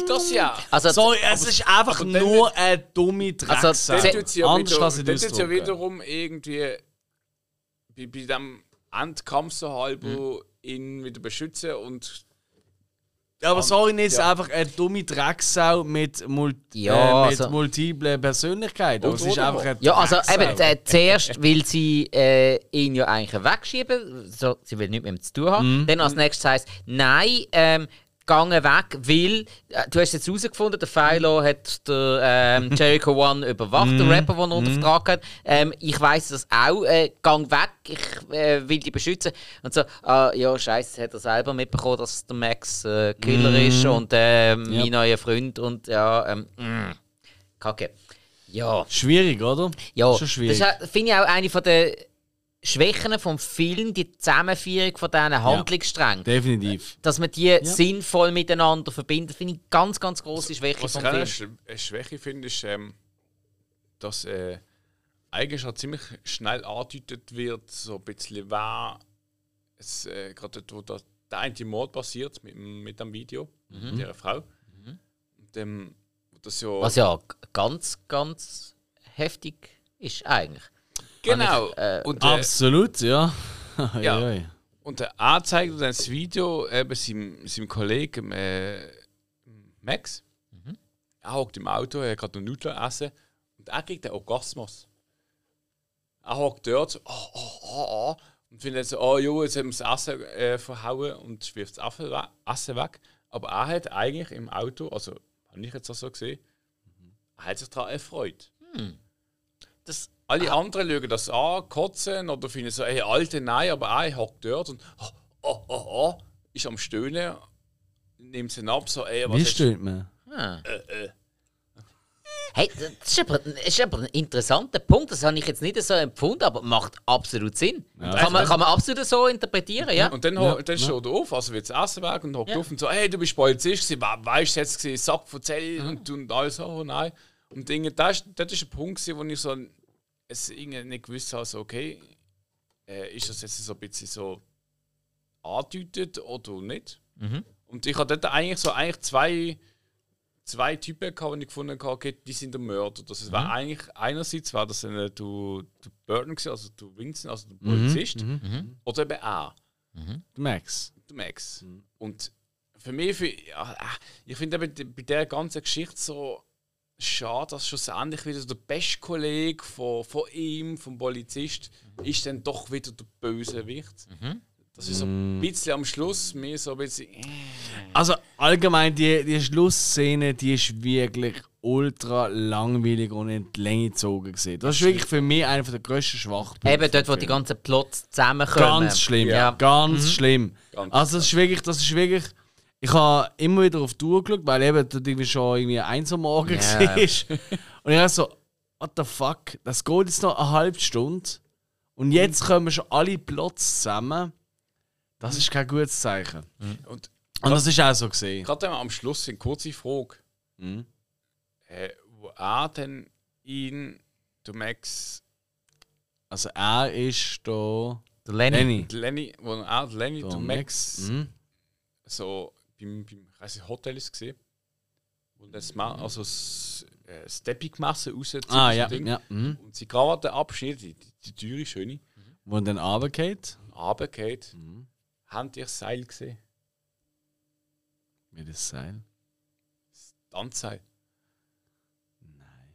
Das ja. Also, sorry, es aber, ist einfach nur dann, eine dumme Drecksache. Also, dann tut sie ja wiederum, wiederum irgendwie bei, bei diesem Endkampf so halb mhm. ihn wieder beschützen. Und aber sorry, nicht ja. einfach eine dumme Drecksau mit, Mult ja, äh, mit also, multiplen Persönlichkeiten. Es ist einfach eine ja, also eben, äh, zuerst will sie äh, ihn ja eigentlich wegschieben, so, sie will nichts mit ihm zu tun haben. Mm. Dann als nächstes heisst, nein, ähm, gegangen weg, weil, äh, du hast jetzt herausgefunden, der Philo hat der, ähm, Jericho One überwacht, mm. der Rapper, den er unter Vertrag hat. Ähm, ich weiss das auch, äh, gang weg, ich äh, will dich beschützen. Und so, äh, ja, scheiße, hat er selber mitbekommen, dass der Max äh, Killer mm. ist und äh, mein yep. neuer Freund und ja, ähm, mm. kacke. Ja. Schwierig, oder? Ja, schon schwierig. Das finde ich auch eine von der Schwächen des Films, die Zusammenführung von diesen Handlungssträngen. Ja, definitiv. Dass man die ja. sinnvoll miteinander verbindet, finde ich eine ganz, ganz grosse Schwäche. Was ich eine Schwäche finde, ist, ähm, dass äh, eigentlich schon ziemlich schnell angedeutet wird, so ein bisschen, wer es äh, gerade wo der eine Mord passiert mit, mit dem Video, mhm. mit dieser Frau. Mhm. Und, ähm, das ja was ja ganz, ganz heftig ist eigentlich. Genau. Ich, äh, und, äh, absolut, ja. ja. Und der A zeigt dann das Video eben seinem, seinem Kollegen äh, Max. Mhm. Er hockt im Auto, er hat gerade noch Nudeln essen und er kriegt den Orgasmus. Er hockt dort so, oh, oh, oh, oh, und findet so, oh, jo, jetzt haben wir das Essen äh, verhauen und schwirft das Essen weg. Aber er hat eigentlich im Auto, also habe ich jetzt auch so gesehen, er hat sich daran erfreut. Hm. Das alle ah. anderen schauen das an, kotzen oder finden so, ey, Alte, nein, aber er hockt dort und oh, oh, oh, oh, ist am Stöhnen, nimmt sie ab, so, ey, was. Wie stöhnt man? Ah. Äh, äh. Hey, das ist aber, das ist aber ein interessanter Punkt, das habe ich jetzt nicht so empfunden, aber macht absolut Sinn. Ja. Kann, man, kann man absolut so interpretieren, ja. Und dann, ja. dann steht er auf, also wird das Essen weg und hockt ja. auf und so, hey, du bist Polizist gewesen, weißt du jetzt gewesen, Sack von Zell ah. und, und alles, oh nein. Und Dinge, das war ein Punkt, wo ich so es nicht gewusst habe, also, okay, äh, ist das jetzt so ein bisschen so andeutet oder nicht? Mhm. Und ich hatte dort eigentlich so eigentlich zwei, zwei Typen, die ich gefunden habe, okay, die sind der Mörder. Das mhm. war eigentlich einerseits war das eine, du, du Burton, also du Vincent, also der Polizist, mhm. Mhm. oder eben auch. Mhm. Der Max. Der Max. Mhm. Und für mich, für, ja, ich finde bei dieser ganzen Geschichte so schade, dass schlussendlich wieder der beste Kollege von, von ihm, vom Polizist, ist dann doch wieder der Bösewicht. Mhm. Das ist so ein bisschen am Schluss mehr so ein bisschen. Also allgemein, die, die Schlussszene, die ist wirklich ultra langweilig und in die Länge gezogen gesehen. Das ist wirklich für mich einer der grössten Schwachpunkte. Eben dort, wo die ganzen Plots zusammenkommen. Ganz schlimm, ja. Ganz mhm. schlimm. Also das ist wirklich, das ist wirklich. Ich habe immer wieder auf die Uhr geschaut, weil eben dort irgendwie schon irgendwie eins am Morgen yeah. war. Und ich dachte so, what the fuck, das geht jetzt noch eine halbe Stunde und jetzt kommen schon alle Plots zusammen. Das ist kein gutes Zeichen. Mhm. Und, und das ist auch so gesehen. Gerade am Schluss eine kurze Frage. Mhm. Äh, wo er denn ihn, du Max. Also er ist da. Der Lenny. Lenny. Der Lenny, wo er Lenny, du Max. Max. Mhm. So beim, beim ich, Hotel ist gesehen. Und das Ma- also das, äh, das Teppich-Messer rauszieht. Ah, ja, ja. Mhm. Und sie Krawatte abschneidet, die, die, die Tür ist schön. Wo dann runtergeht. Runtergeht. Mhm. Habt ihr das Seil gesehen? Wie das Seil? Das Tanzseil. Nein.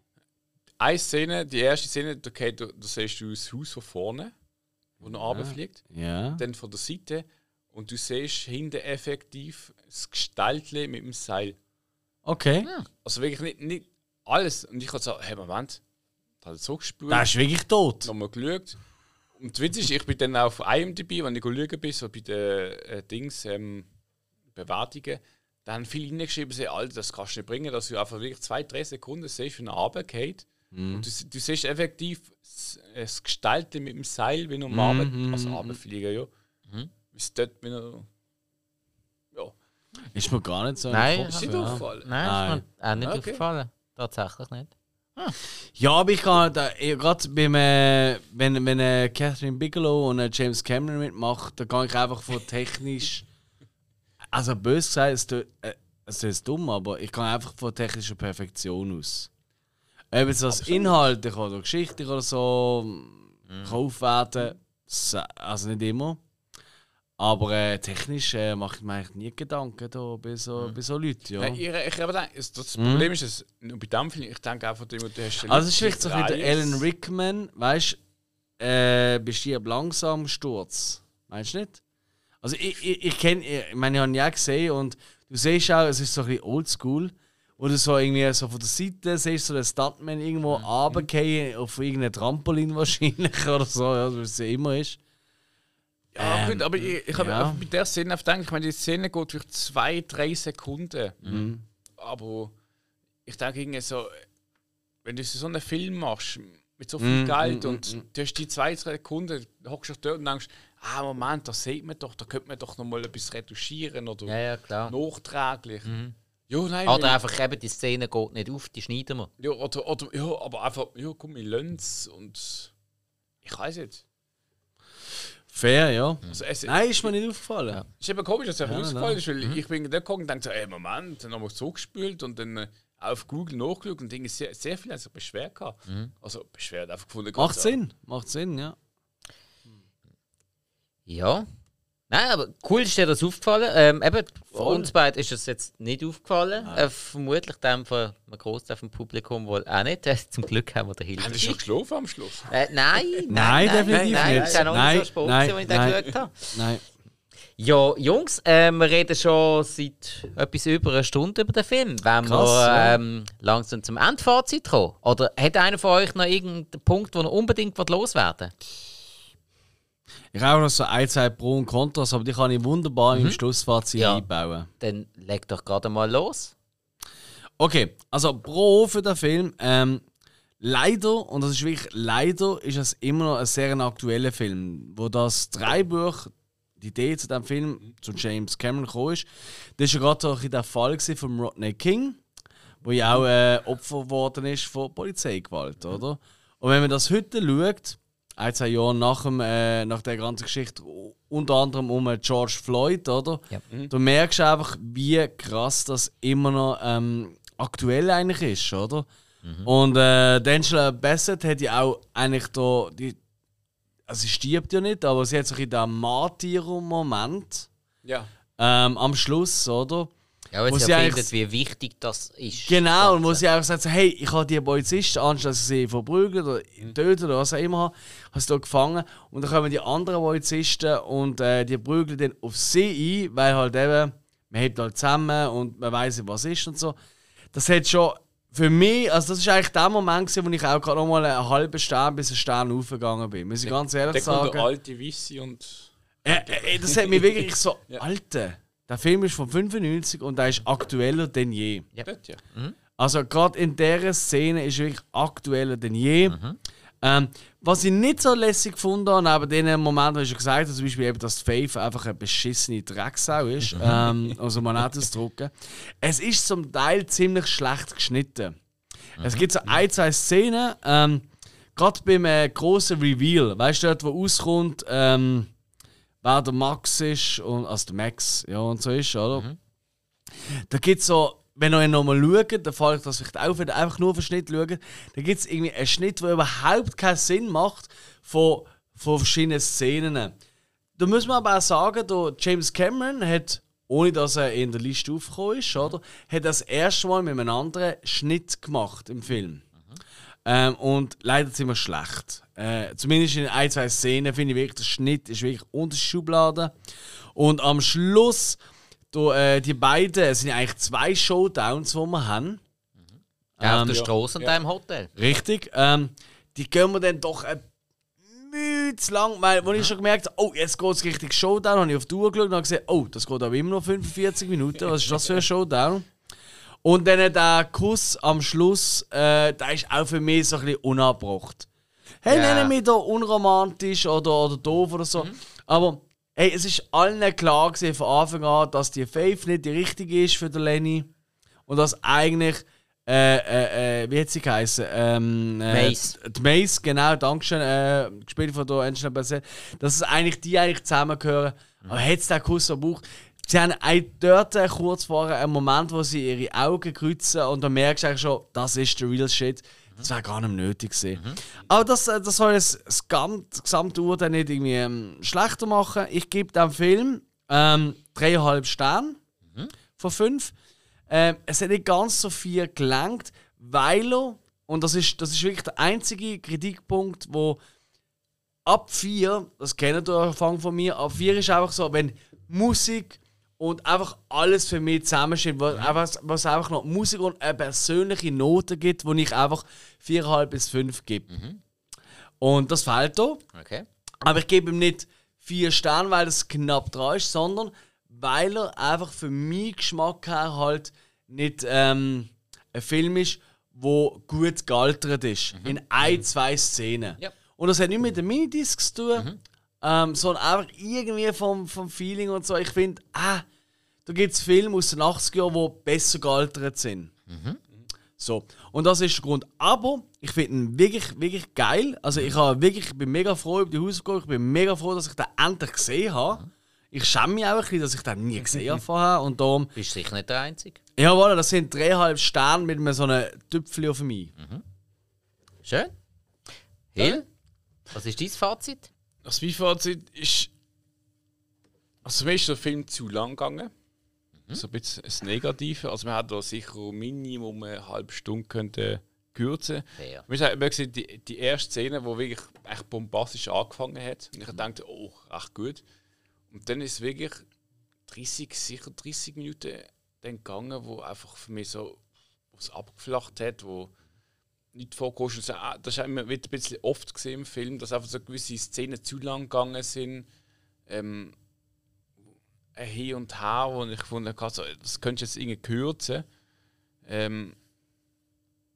Eine Szene, die erste Szene, okay, da, da siehst du das Haus von vorne, wo er runterfliegt. Ja. Dann von der Seite. Und du siehst hinten effektiv das Gestaltle mit dem Seil. Okay. Ja. Also wirklich nicht, nicht alles. Und ich habe gesagt, hey Moment, das hat so gespürt. Das ist wirklich tot. Nochmal geschaut. Und der Witz ist, ich bin dann auf I M D B, wenn ich schauen bin, so bei den äh, Dings, ähm, Bewertungen, da haben viele hineingeschrieben, sie, Alter, das kannst du nicht bringen, dass du einfach wirklich zwei, drei Sekunden siehst, wie er runtergeht. Mm. Und du, du siehst effektiv das, das Gestaltte mit dem Seil, wie er am Abend, also runterfliegen, ja. Mm. Ist dort wieder. Ja. Ist mir gar nicht so nein, ist nicht aufgefallen. Nein, nein, ist mir auch nicht okay. aufgefallen. Tatsächlich nicht. Ah. Ja, aber ich kann gerade beim, äh, wenn, wenn äh, Catherine Bigelow und äh, James Cameron mitmachen, da kann ich einfach von technisch. Also böse gesagt, es tut, äh, es ist dumm, aber ich kann einfach von technischer Perfektion aus. Ob jetzt das inhaltlich oder geschichtlich oder so mhm. aufwerten, also nicht immer. Aber äh, technisch äh, mache ich mir eigentlich nie Gedanken da bei so, mhm. bei so Leuten. Ja. Ich, ich, ich denke, das Problem mhm. ist, dass nur bei dem Film, ich denke auch von dem, du hast. Also, es ist vielleicht so ein bisschen Alan Rickman, weißt du, äh, bist du langsam Sturz. Meinst du nicht? Also, ich, ich, ich kenne, ich meine, ich habe ihn ja gesehen und du siehst auch, es ist so ein bisschen oldschool. Oder so irgendwie so von der Seite siehst du so den Stuntman irgendwo mhm. runterfallen, auf irgendein Trampolin wahrscheinlich oder so, ja, was es ja immer ist. Ja, ähm, gut, aber ich, ich habe ja. mit der Szene gedacht, ich meine, die Szene geht durch zwei, drei Sekunden. Mhm. Aber ich denke, so, wenn du so einen Film machst mit so viel mhm. Geld mhm. und du hast die zwei, drei Sekunden, hockst du dort und denkst, ah Moment, das sieht man doch, da könnte man doch noch mal etwas retuschieren oder ja, ja, nachträglich. Mhm. Ja, nein, oder wir, einfach eben, die Szene geht nicht auf, die schneiden wir. Ja, oder, oder, ja aber einfach, ja, komm, ich lönns und ich weiß nicht. Fair, ja. Also es, nein, ist mir nicht aufgefallen. Ja. Ist eben komisch, dass es einfach ja, aufgefallen ist, weil mhm. ich bin da gekommen und dachte so, ey Moment, dann haben wir es zurückgespült und dann auf Google nachgeschaut und Dinge sehr, sehr viel also beschwert gehabt. Mhm. Also beschwert einfach gefunden. Macht Sinn, auch. macht Sinn, ja. Ja. Nein, aber cool ist dir das aufgefallen. Ähm, eben, uns beiden ist es jetzt nicht aufgefallen. Äh, vermutlich dem von einem Großteil vom Publikum wohl auch nicht. Äh, zum Glück haben wir den Hilfe. Haben Sie schon geschlafen am Schluss? Äh, nein, nein, nein, definitiv nein, nicht. Nein, das war noch nicht so spannend, als ich da geschaut habe. Nein. Ja, Jungs, äh, wir reden schon seit etwas über einer Stunde über den Film. Wenn wir ähm, langsam zum Endfazit kommen. Oder hat einer von euch noch irgendeinen Punkt, den er unbedingt loswerden will? Ich habe noch so ein, zwei Pro und Kontras, aber die kann ich wunderbar mhm. im Schlussfazit ja. einbauen. Dann leg doch gerade mal los. Okay, also Pro für den Film. Ähm, leider, und das ist wirklich leider, ist es immer noch ein sehr aktueller Film, wo das Drehbuch, die Idee zu dem Film, zu James Cameron gekommen ist. Das war ja gerade der Fall von Rodney King, wo ja auch äh, Opfer geworden ist von Polizeigewalt, oder? Und wenn man das heute schaut, ein, zwei Jahre nach, dem, äh, nach der ganzen Geschichte, unter anderem um George Floyd, oder? Ja. Du merkst einfach, wie krass das immer noch ähm, aktuell eigentlich ist, oder? Mhm. Und äh, Angela Bassett hat ja auch eigentlich da, die, also sie stirbt ja nicht, aber sie hat so in diesem Martyr-Moment ja. ähm, am Schluss, oder? Ja, weil wo sie findet, wie wichtig das ist. Genau, und wo sie einfach sagt, hey, ich habe die Polizisten, anstatt dass sie sie verprügeln oder töten oder was auch immer, habe sie da gefangen. Und dann kommen die anderen Polizisten und äh, die prügeln dann auf sie ein, weil halt eben, man hält halt zusammen und man weiss nicht, was ist und so. Das hat schon für mich, also das war eigentlich der Moment, gewesen, wo ich auch gerade noch mal einen halben Stern bis einen Stern aufgegangen bin. Muss ich ganz ehrlich der sagen. Der alte Wissi und... Äh, äh, das hat mich wirklich so... Ja. Alte... Der Film ist von fünfundneunzig und der ist aktueller denn je. Ja. Mhm. Also gerade in dieser Szene ist wirklich aktueller denn je. Mhm. Ähm, was ich nicht so lässig gefunden habe, aber den Moment, wo ich schon gesagt habe, zum Beispiel eben, dass Faith einfach eine beschissene Drecksau ist, ähm, also man hat es ausdrücken. Es ist zum Teil ziemlich schlecht geschnitten. Mhm. Es gibt so ein, zwei Szenen, ähm, gerade beim äh, grossen Reveal, weißt du, dort, wo rauskommt, ähm, wer der Max ist, und, also der Max, ja, und so ist, oder? Mhm. Da gibt's so, wenn ihr nochmal schaut, dann fällt das vielleicht auf, wenn ihr einfach nur auf den Schnitt schaut, dann gibt es irgendwie einen Schnitt, der überhaupt keinen Sinn macht von, von verschiedenen Szenen. Da muss man aber auch sagen, da James Cameron hat, ohne dass er in der Liste aufgekommen ist, oder, hat das erste Mal mit einem anderen Schnitt gemacht im Film. Mhm. Ähm, und leider sind wir schlecht. Äh, zumindest in ein, zwei Szenen finde ich wirklich, der Schnitt ist wirklich unter Schublade. Und am Schluss, do, äh, die beiden, es sind ja eigentlich zwei Showdowns, die wir haben. Ja, ähm, auf der Straße und ja. im Hotel. Richtig. Ähm, die gehen wir dann doch ein Mühe zu lang, weil, als ich schon gemerkt habe, oh, jetzt geht es richtig Showdown, habe ich auf die Uhr geschaut und habe gesehen, oh, das geht aber immer noch fünfundvierzig Minuten, was ist das für ein Showdown? Und dann der Kuss am Schluss, äh, der ist auch für mich so ein bisschen unabgebracht. Hey, yeah. Nennen mich da unromantisch oder, oder doof oder so. Mhm. Aber hey, es ist allen klar gewesen, von Anfang an, dass die Faith nicht die richtige ist für den Lenny. Und dass eigentlich, äh, äh, wie hat sie geheißen? Ähm, äh, Mace. Die Mace, genau, Dankeschön, äh, gespielt von der Angela Bassett. Dass es eigentlich die eigentlich zusammengehören. Mhm. Aber hätte es den Kuss am Bauch. Sie haben auch dort kurz vorher einen Moment, wo sie ihre Augen kreuzen und dann merkst du eigentlich schon, das ist der real shit. Das wäre gar nicht nötig gewesen. Mhm. Aber das, das soll das gesamte Uhr dann nicht irgendwie ähm, schlechter machen. Ich gebe dem Film ähm, dreieinhalb Sterne mhm. von fünf. Ähm, es hat nicht ganz so viel gelangt, weil er, und das ist, das ist wirklich der einzige Kritikpunkt, wo ab vier, das kennt ihr Anfang von mir, ab vier ist einfach so, wenn Musik und einfach alles für mich zusammensteht, was, was, was einfach noch Musik und eine persönliche Note gibt, die ich einfach viereinhalb bis fünf gebe. Mhm. Und das fehlt da. Okay. Aber ich gebe ihm nicht vier Sterne, weil das knapp dran ist, sondern weil er einfach für meinen Geschmack her halt nicht ähm, ein Film ist, der gut gealtert ist. Mhm. In ein, zwei Szenen. Ja. Und das hat nicht mit den Minidiscs zu tun, mhm. ähm, sondern einfach irgendwie vom, vom Feeling und so. Ich finde, ah, da gibt es Filme aus den achtziger Jahren, die besser gealtert sind. Mhm. So. Und das ist der Grund. Aber ich finde ihn wirklich, wirklich geil. Also ich, wirklich, ich bin mega froh über die Hausaufgabe. Ich bin mega froh, dass ich den endlich gesehen habe. Mhm. Ich schäme mich auch ein bisschen, dass ich den nie gesehen habe vorher. Und darum... Bist du sicher nicht der Einzige? Ja, voilà, das sind dreieinhalb Sterne mit einem so einem Tüpfchen auf mich. Mhm. Schön. Hill, was ist dein Fazit? Also mein Fazit ist... Also mir ist der Film zu lang gegangen. So ein bisschen das Negative. Also man hätte da sicher Minimum eine halbe Stunde können kürzen können. Wir haben gesehen, die, die erste Szene, die wirklich echt bombastisch angefangen hat. Und ich dachte, oh, echt gut. Und dann ist es wirklich dreißig, sicher dreißig Minuten dann gegangen, wo einfach für mich so was abgeflacht hat, wo nicht vorkommt. Das haben wir wieder ein bisschen oft gesehen im Film, dass einfach so gewisse Szenen zu lang gegangen sind. Ähm, Hin und her, und ich fand, das könntest du jetzt irgendwie kürzen. Ähm,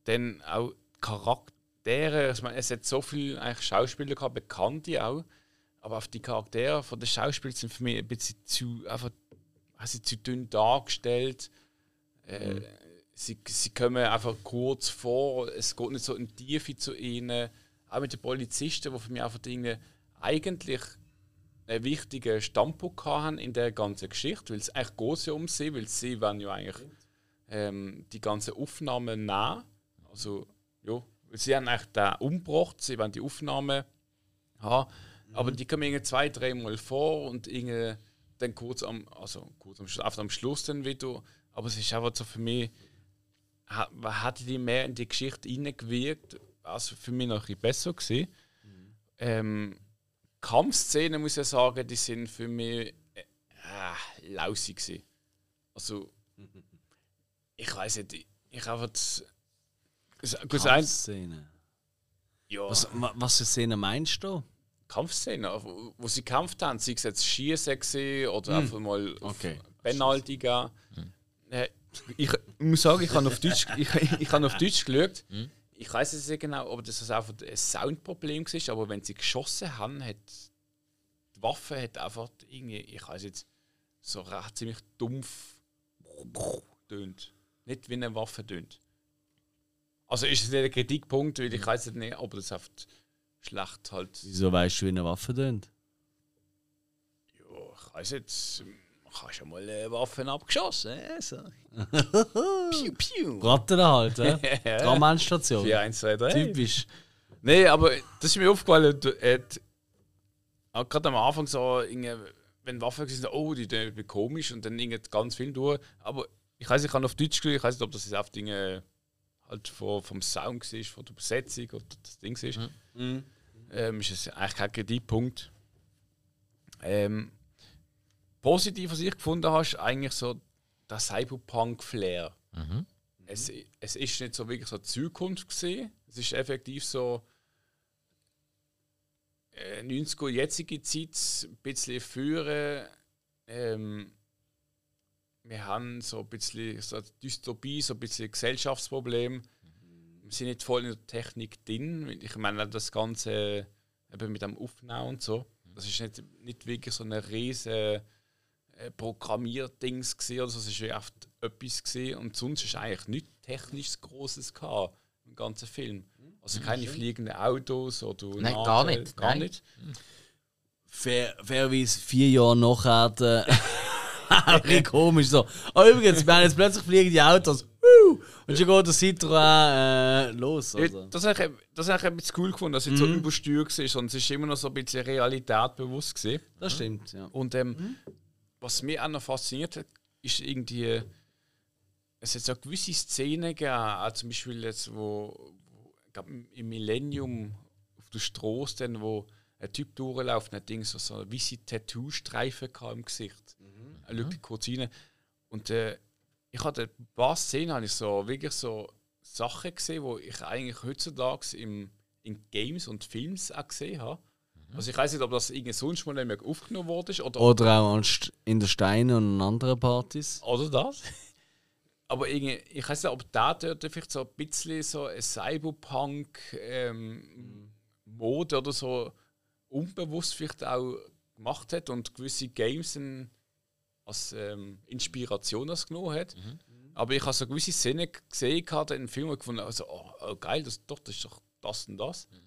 dann auch die Charaktere, ich meine, es hat so viele eigentlich Schauspieler gehabt, Bekannte auch, aber auf die Charaktere von den Schauspielern sind für mich ein bisschen zu, einfach, also zu dünn dargestellt. Äh, mhm. sie, sie kommen einfach kurz vor, es geht nicht so in die Tiefe zu ihnen. Auch mit den Polizisten, die für mich einfach Dinge eigentlich einen wichtigen Standpunkt haben in der ganzen Geschichte, weil es eigentlich geht ja um sie, weil sie wollen ja eigentlich ähm, die ganzen Aufnahmen nehmen. Also, ja, sie haben eigentlich den umgebracht, sie wollen die Aufnahmen haben, mhm. aber die kommen irgendwie zwei, drei Mal vor und irgendwie dann kurz am, also kurz am, Schluss, am Schluss dann wieder, aber es ist einfach so für mich, hätte die mehr in die Geschichte hineingewirkt, also für mich noch ein bisschen besser gewesen. Mhm. Ähm, Kampfszenen, muss ich sagen, die sind für mich äh, lausig gewesen. Also, ich weiß nicht, ich habe Kampfszenen? Ja. Was, was für Szenen meinst du? Kampfszenen, wo, wo sie gekämpft haben, sei es jetzt Schiessen oder hm. einfach mal okay. Benaltigen. Hm. Äh, ich, ich muss sagen, ich habe auf Deutsch, ich, ich habe auf Deutsch geschaut. Hm. Ich weiß es nicht genau, ob das einfach ein Soundproblem war, aber wenn sie geschossen haben, hat die Waffe hat einfach irgendwie, ich weiß jetzt, so recht ziemlich dumpf tönt. Nicht wie eine Waffe tönt. Also ist es nicht ein Kritikpunkt, weil ich weiß nicht, ob das oft schlecht halt. Wieso weißt du, wie eine Waffe tönt? Ja, ich weiß jetzt. Ich habe schon mal äh, Waffen abgeschossen. Äh, so. Piu, piu. Ratten halt, ja? Tramenstation. vier, eins, zwei, drei Typisch. Nein, aber das ist mir aufgefallen. Du, äh, gerade am Anfang so, wenn Waffen sind, oh, die sind komisch und dann ganz viel durch. Aber ich weiß, ich kann auf Deutsch schauen, ich weiß nicht, ob das jetzt auf Dinge halt vom, vom Sound war, von der Übersetzung oder das Ding ist. Mhm. Ähm, ist es eigentlich kein Kreditpunkt. Ähm, Positiv, was ich gefunden habe, ist eigentlich so das Cyberpunk-Flair. Mhm. Es, es ist nicht so wirklich so Zukunft gesehen. Es ist effektiv so neunziger, jetzige Zeit, ein bisschen früher. Ähm, wir haben so ein bisschen so Dystopie, so ein bisschen Gesellschaftsproblem. Wir sind nicht voll in der Technik drin. Ich meine, das Ganze eben mit dem Aufnehmen und so. Das ist nicht, nicht wirklich so eine riesen Programmierdings gesehen, also es war oft etwas gesehen und sonst ist eigentlich nichts technisch Großes gehabt im ganzen Film. Also keine mhm. fliegenden Autos oder nein, Nadel, gar nicht, gar nein. nicht. Fair, fairweise vier Jahre nachher äh, komisch so. Oh, übrigens, wir haben jetzt plötzlich fliegende Autos. Und schon geht der Citroën äh, los. Also. Das habe ich ein bisschen cool gefunden, dass es mhm. so übersteuert war und es war immer noch so ein bisschen Realität bewusst gewesen. Das stimmt, ja. Und ähm, mhm. was mich auch noch fasziniert hat, ist irgendwie, es hat so gewisse Szenen gegeben, auch zum Beispiel jetzt, wo, wo glaub, im Millennium auf der Straße, dann, wo ein Typ durchläuft und ein Ding so, so weisse Tattoo-Streifen im Gesicht. Mhm. Eine Lücke kurz rein. Und äh, ich hatte ein paar Szenen, habe ich so, wirklich so Sachen gesehen, die ich eigentlich heutzutage im, in Games und Films auch gesehen habe. Also ich weiß nicht, ob das sonst mal nicht mehr aufgenommen worden ist. Oder, oder auch in den Steinen und in anderen Partys. Oder das. Aber ich weiß nicht, ob da dort vielleicht so ein bisschen so eine Cyberpunk-Mode ähm, oder so unbewusst vielleicht auch gemacht hat und gewisse Games in, als ähm, Inspiration das genommen hat. Mhm. Aber ich habe so gewisse Szenen gesehen, in Filmen gefunden, also oh, oh, geil, das, doch, das ist doch das und das. Mhm.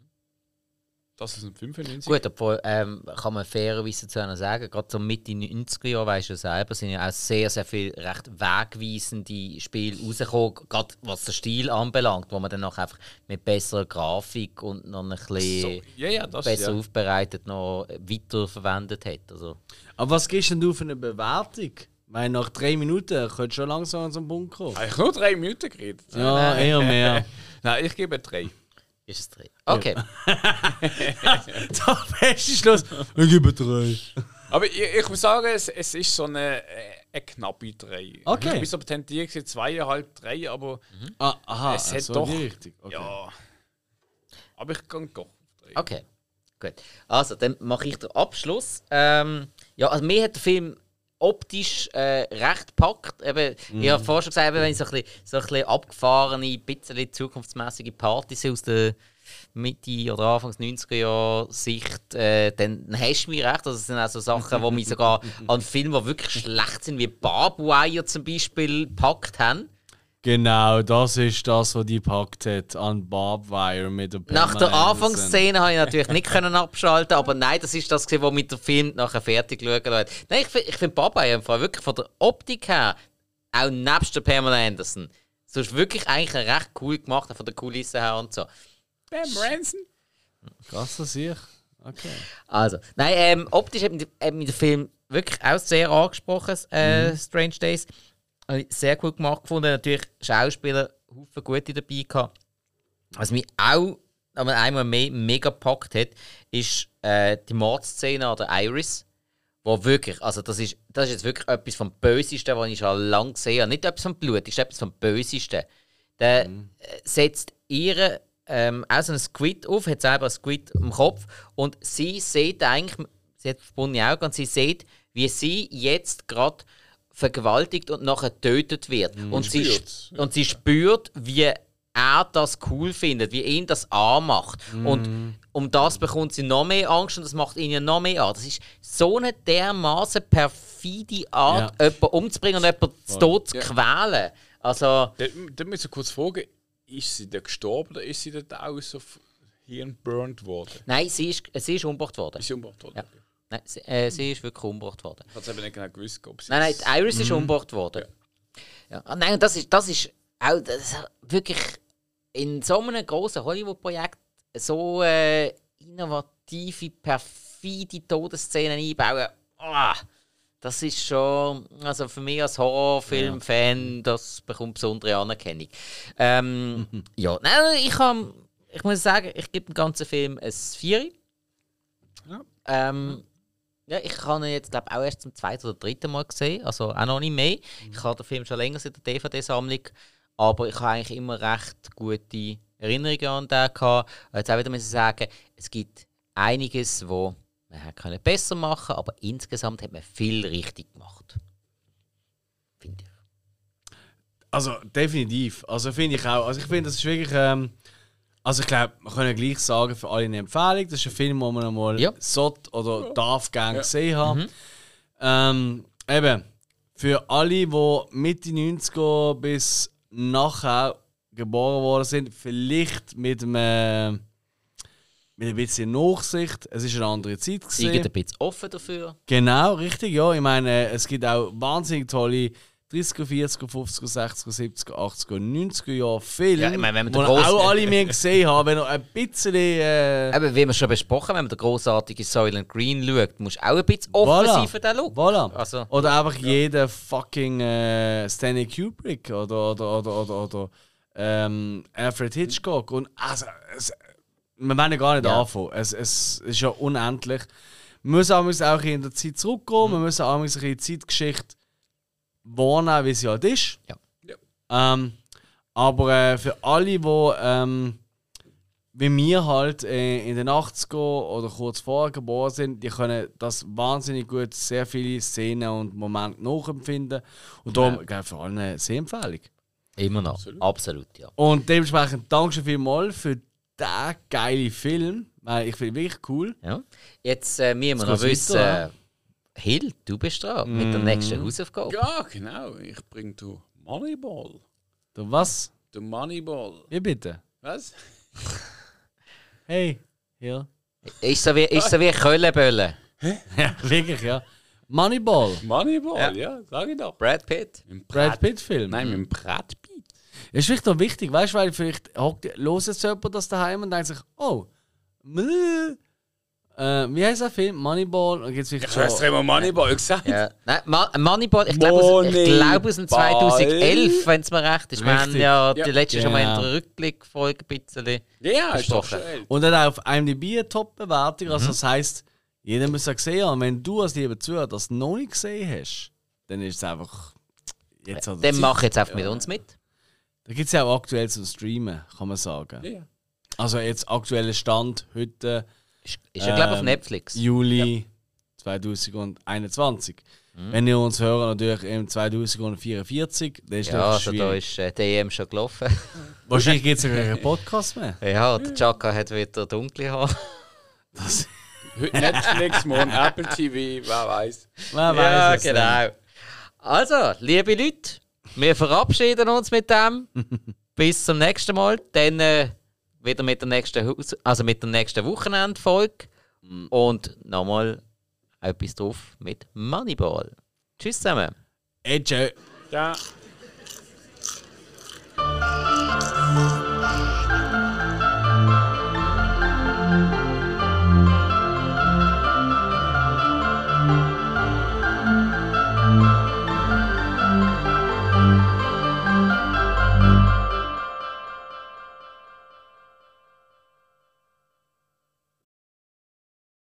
Das ist ein fünfundneunziger. Gut, obwohl ähm, kann man fairerweise zu einer sagen, gerade so Mitte neunziger Jahre, weißt du selber, sind ja auch sehr, sehr viele recht wegweisende Spiele rausgekommen, gerade was den Stil anbelangt, wo man dann noch einfach mit besserer Grafik und noch ein bisschen so, ja, ja, das, besser ja. aufbereitet noch weiterverwendet hat. Also. Aber was gibst denn du für eine Bewertung? Weil nach drei Minuten könntest du schon langsam zum Punkt kommen. Ich habe nur drei Minuten geredet. Ja, nein. eher mehr. Nein, ich gebe drei. Ist es drei? Okay. Der beste Schluss. Ich gebe drei. Aber ich, ich muss sagen, es, es ist so eine, eine knappe drei. Okay. Ich bin so tendiert, zweieinhalb, drei, aber mhm. ah, aha, es hat so doch... Richtig. Okay. Ja. Aber ich kann doch drei. Okay, gut. Also, dann mache ich den Abschluss. Ähm, ja, also mir hat der Film optisch äh, recht packt. Eben, mm. Ich habe vorher schon gesagt, eben, wenn so ein bisschen, so ein bisschen abgefahrene, bisschen zukunftsmässige Partys aus der Mitte oder Anfangs neunziger-Jahr-Sicht, äh, dann hast du mich recht. Also, das sind auch so Sachen, die mich sogar an Filmen, die wirklich schlecht sind, wie Barbwire zum Beispiel, gepackt haben. Genau, das ist das, was die gepackt hat an Barbwire mit der Nach der Anfangsszene habe ich natürlich nicht können abschalten, aber nein, das ist das, was mit dem Film nachher fertig schauen lässt. Nein, ich finde ich find Barbwire wirklich von der Optik her, auch nebst der Pamela Anderson, so ist wirklich eigentlich recht cool gemacht, von der Kulisse her und so. Bam Ranson. Krass, das ich. Okay. Also, nein, ähm, optisch hat mich, hat mich der Film wirklich auch sehr angesprochen, äh, mhm. Strange Days. Habe ich sehr gut gemacht gefunden. Natürlich Schauspieler, Haufen gute dabei gehabt. Was mich auch aber einmal mehr mega gepackt hat, ist äh, die Mordszene an der Iris. Wo wirklich, also das ist, das ist jetzt wirklich etwas vom Bösesten, was ich schon lange gesehen habe. Nicht etwas vom Blut, das ist etwas vom Bösesten. Der mhm. setzt ihre Ähm, auch so einen Squid auf, hat selber einen Squid im Kopf und sie sieht eigentlich, sie hat verbundene Augen und sie sieht, wie sie jetzt gerade vergewaltigt und nachher getötet wird. Mhm. Und, sie spürt. und sie spürt, wie er das cool findet, wie ihn das anmacht. Mhm. Und um das bekommt sie noch mehr Angst und das macht ihnen noch mehr an. Das ist so eine dermaßen perfide Art, ja. jemanden umzubringen und jemanden zu Tod zu ja. quälen. Also, da müssen wir kurz fragen. Ist sie denn gestorben oder ist sie denn auch so hirnburnt worden? Nein, sie ist, sie ist umgebracht worden. Ist sie umgebracht worden? Ja. Okay. Nein, sie, äh, sie ist wirklich umgebracht worden. Hat sie aber nicht genau gewusst, ob sie... Nein, nein, die Iris mhm. ist umgebracht worden. Ja. Ja. Nein, das ist, das ist auch das ist wirklich in so einem grossen Hollywood-Projekt so äh, innovative, perfide Todesszenen einbauen. Oh, das ist schon, also für mich als Horrorfilm-Fan, das bekommt besondere Anerkennung. Ähm, mhm. Ja, nein, ich, kann, ich muss sagen, ich gebe dem ganzen Film ein Vieri. Ja. Ähm, ja, ich habe ihn jetzt, glaube auch erst zum zweiten oder dritten Mal gesehen, also auch noch nicht mehr. Mhm. Ich habe den Film schon länger seit der D V D-Sammlung, aber ich habe eigentlich immer recht gute Erinnerungen an den gehabt. Jetzt auch wieder muss ich sagen, es gibt einiges, wo man hätte besser machen können, aber insgesamt hat man viel richtig gemacht. Finde ich. Also, definitiv. Also, finde ich auch. Also, ich finde, das ist wirklich. Ähm, also, ich glaube, wir können gleich sagen, für alle eine Empfehlung. Das ist ein Film, den man einmal ja. sollte oder darf gerne ja. gesehen haben. Mhm. Ähm, eben, für alle, die Mitte neunziger bis nachher geboren worden sind, vielleicht mit einem. Mit ein bisschen Nachsicht. Es war eine andere Zeit. Sie sind ein bisschen offen dafür. Genau, richtig. Ja. Ich meine, es gibt auch wahnsinnig tolle dreißiger, vierziger, fünfziger, sechziger, siebziger, achtziger, neunziger Jahre Filme. Ja, ich meine, wenn wir den gross... auch alle mehr gesehen haben, wenn noch ein bisschen. Äh... Aber wie wir schon besprochen haben, wenn man den grossartigen Soylent Green schaut, musst du auch ein bisschen offen voilà. sein für diesen Look. Voilà. Also, oder einfach ja. jeden fucking äh, Stanley Kubrick oder, oder, oder, oder, oder ähm, Alfred Hitchcock. Und also. Es, wir wollen ja gar nicht ja. anfangen. Es, es ist ja unendlich. Wir müssen auch in der Zeit zurückgehen. Wir müssen auch in die Zeitgeschichte wahrnehmen, wie sie halt ist. Ja. Ja. Ähm, aber äh, für alle, die ähm, wie wir halt äh, in den achtzigern oder kurz vorher geboren sind, die können das wahnsinnig gut, sehr viele Szenen und Momente nachempfinden. Und darum ja. für alle eine Sehempfehlung. Immer noch. Absolut. Absolut ja. Und dementsprechend danke vielmals für der geile Film. Ich finde ihn wirklich cool. Ja. Jetzt äh, müssen wir noch wissen, äh, Hill, du bist dran mm. mit der nächsten Hausaufgabe. Ja, genau. Ich bringe dir Moneyball. Der was? Der Moneyball. Wie bitte? Was? Hey, Hill. Ist so wie, ist so wie Köllenbölle. Hä? Ja, wirklich, ja. Moneyball. Moneyball, ja. ja, sag ich doch. Brad Pitt. Im Brad Pitt-Film. Nein, mit dem Brad Pitt. Das ist vielleicht noch wichtig, weißt du, weil vielleicht hört jetzt jemand das daheim und denkt sich, oh, mh, äh, wie heißt der Film? Moneyball? Und gibt's vielleicht ich weiß nicht, Moneyball gesagt. Ja. Nein, Ma Moneyball, ich glaube glaub, aus dem zweitausendelf, wenn es mir recht ist. Richtig. Wir haben ja, ja. die letzte schon mal in der Rückblickfolge ein bisschen ja, besprochen. Und dann auf IMDb eine Top-Bewertung, also mhm. das heisst, jeder muss es gesehen haben. Wenn du als lieber Zuhörer das noch nicht gesehen hast, dann ist es einfach... Jetzt ja, dann mach jetzt einfach ja. mit uns mit. Da gibt es ja auch aktuell zum Streamen, kann man sagen. Ja. Also jetzt aktueller Stand heute. Ist, ist ja ähm, glaube ich auf Netflix. Juli. zwanzig einundzwanzig. Mhm. Wenn ihr uns hören, natürlich im zwanzig vierundvierzig. Das ist ja, also schwierig. Da ist äh, die E M schon gelaufen. Wahrscheinlich gibt es ja keinen Podcast mehr. Ja, der Chaka hat wieder dunkle Haare. Heute Netflix, morgen Apple T V, wer weiß. Wer weiß ja, es genau. Nicht. Also, liebe Leute, wir verabschieden uns mit dem. Bis zum nächsten Mal. Dann äh, wieder mit der nächsten, also mit der nächsten Wochenendfolge. Und nochmal etwas drauf mit Moneyball. Tschüss zusammen. Hey, tschö. Ja.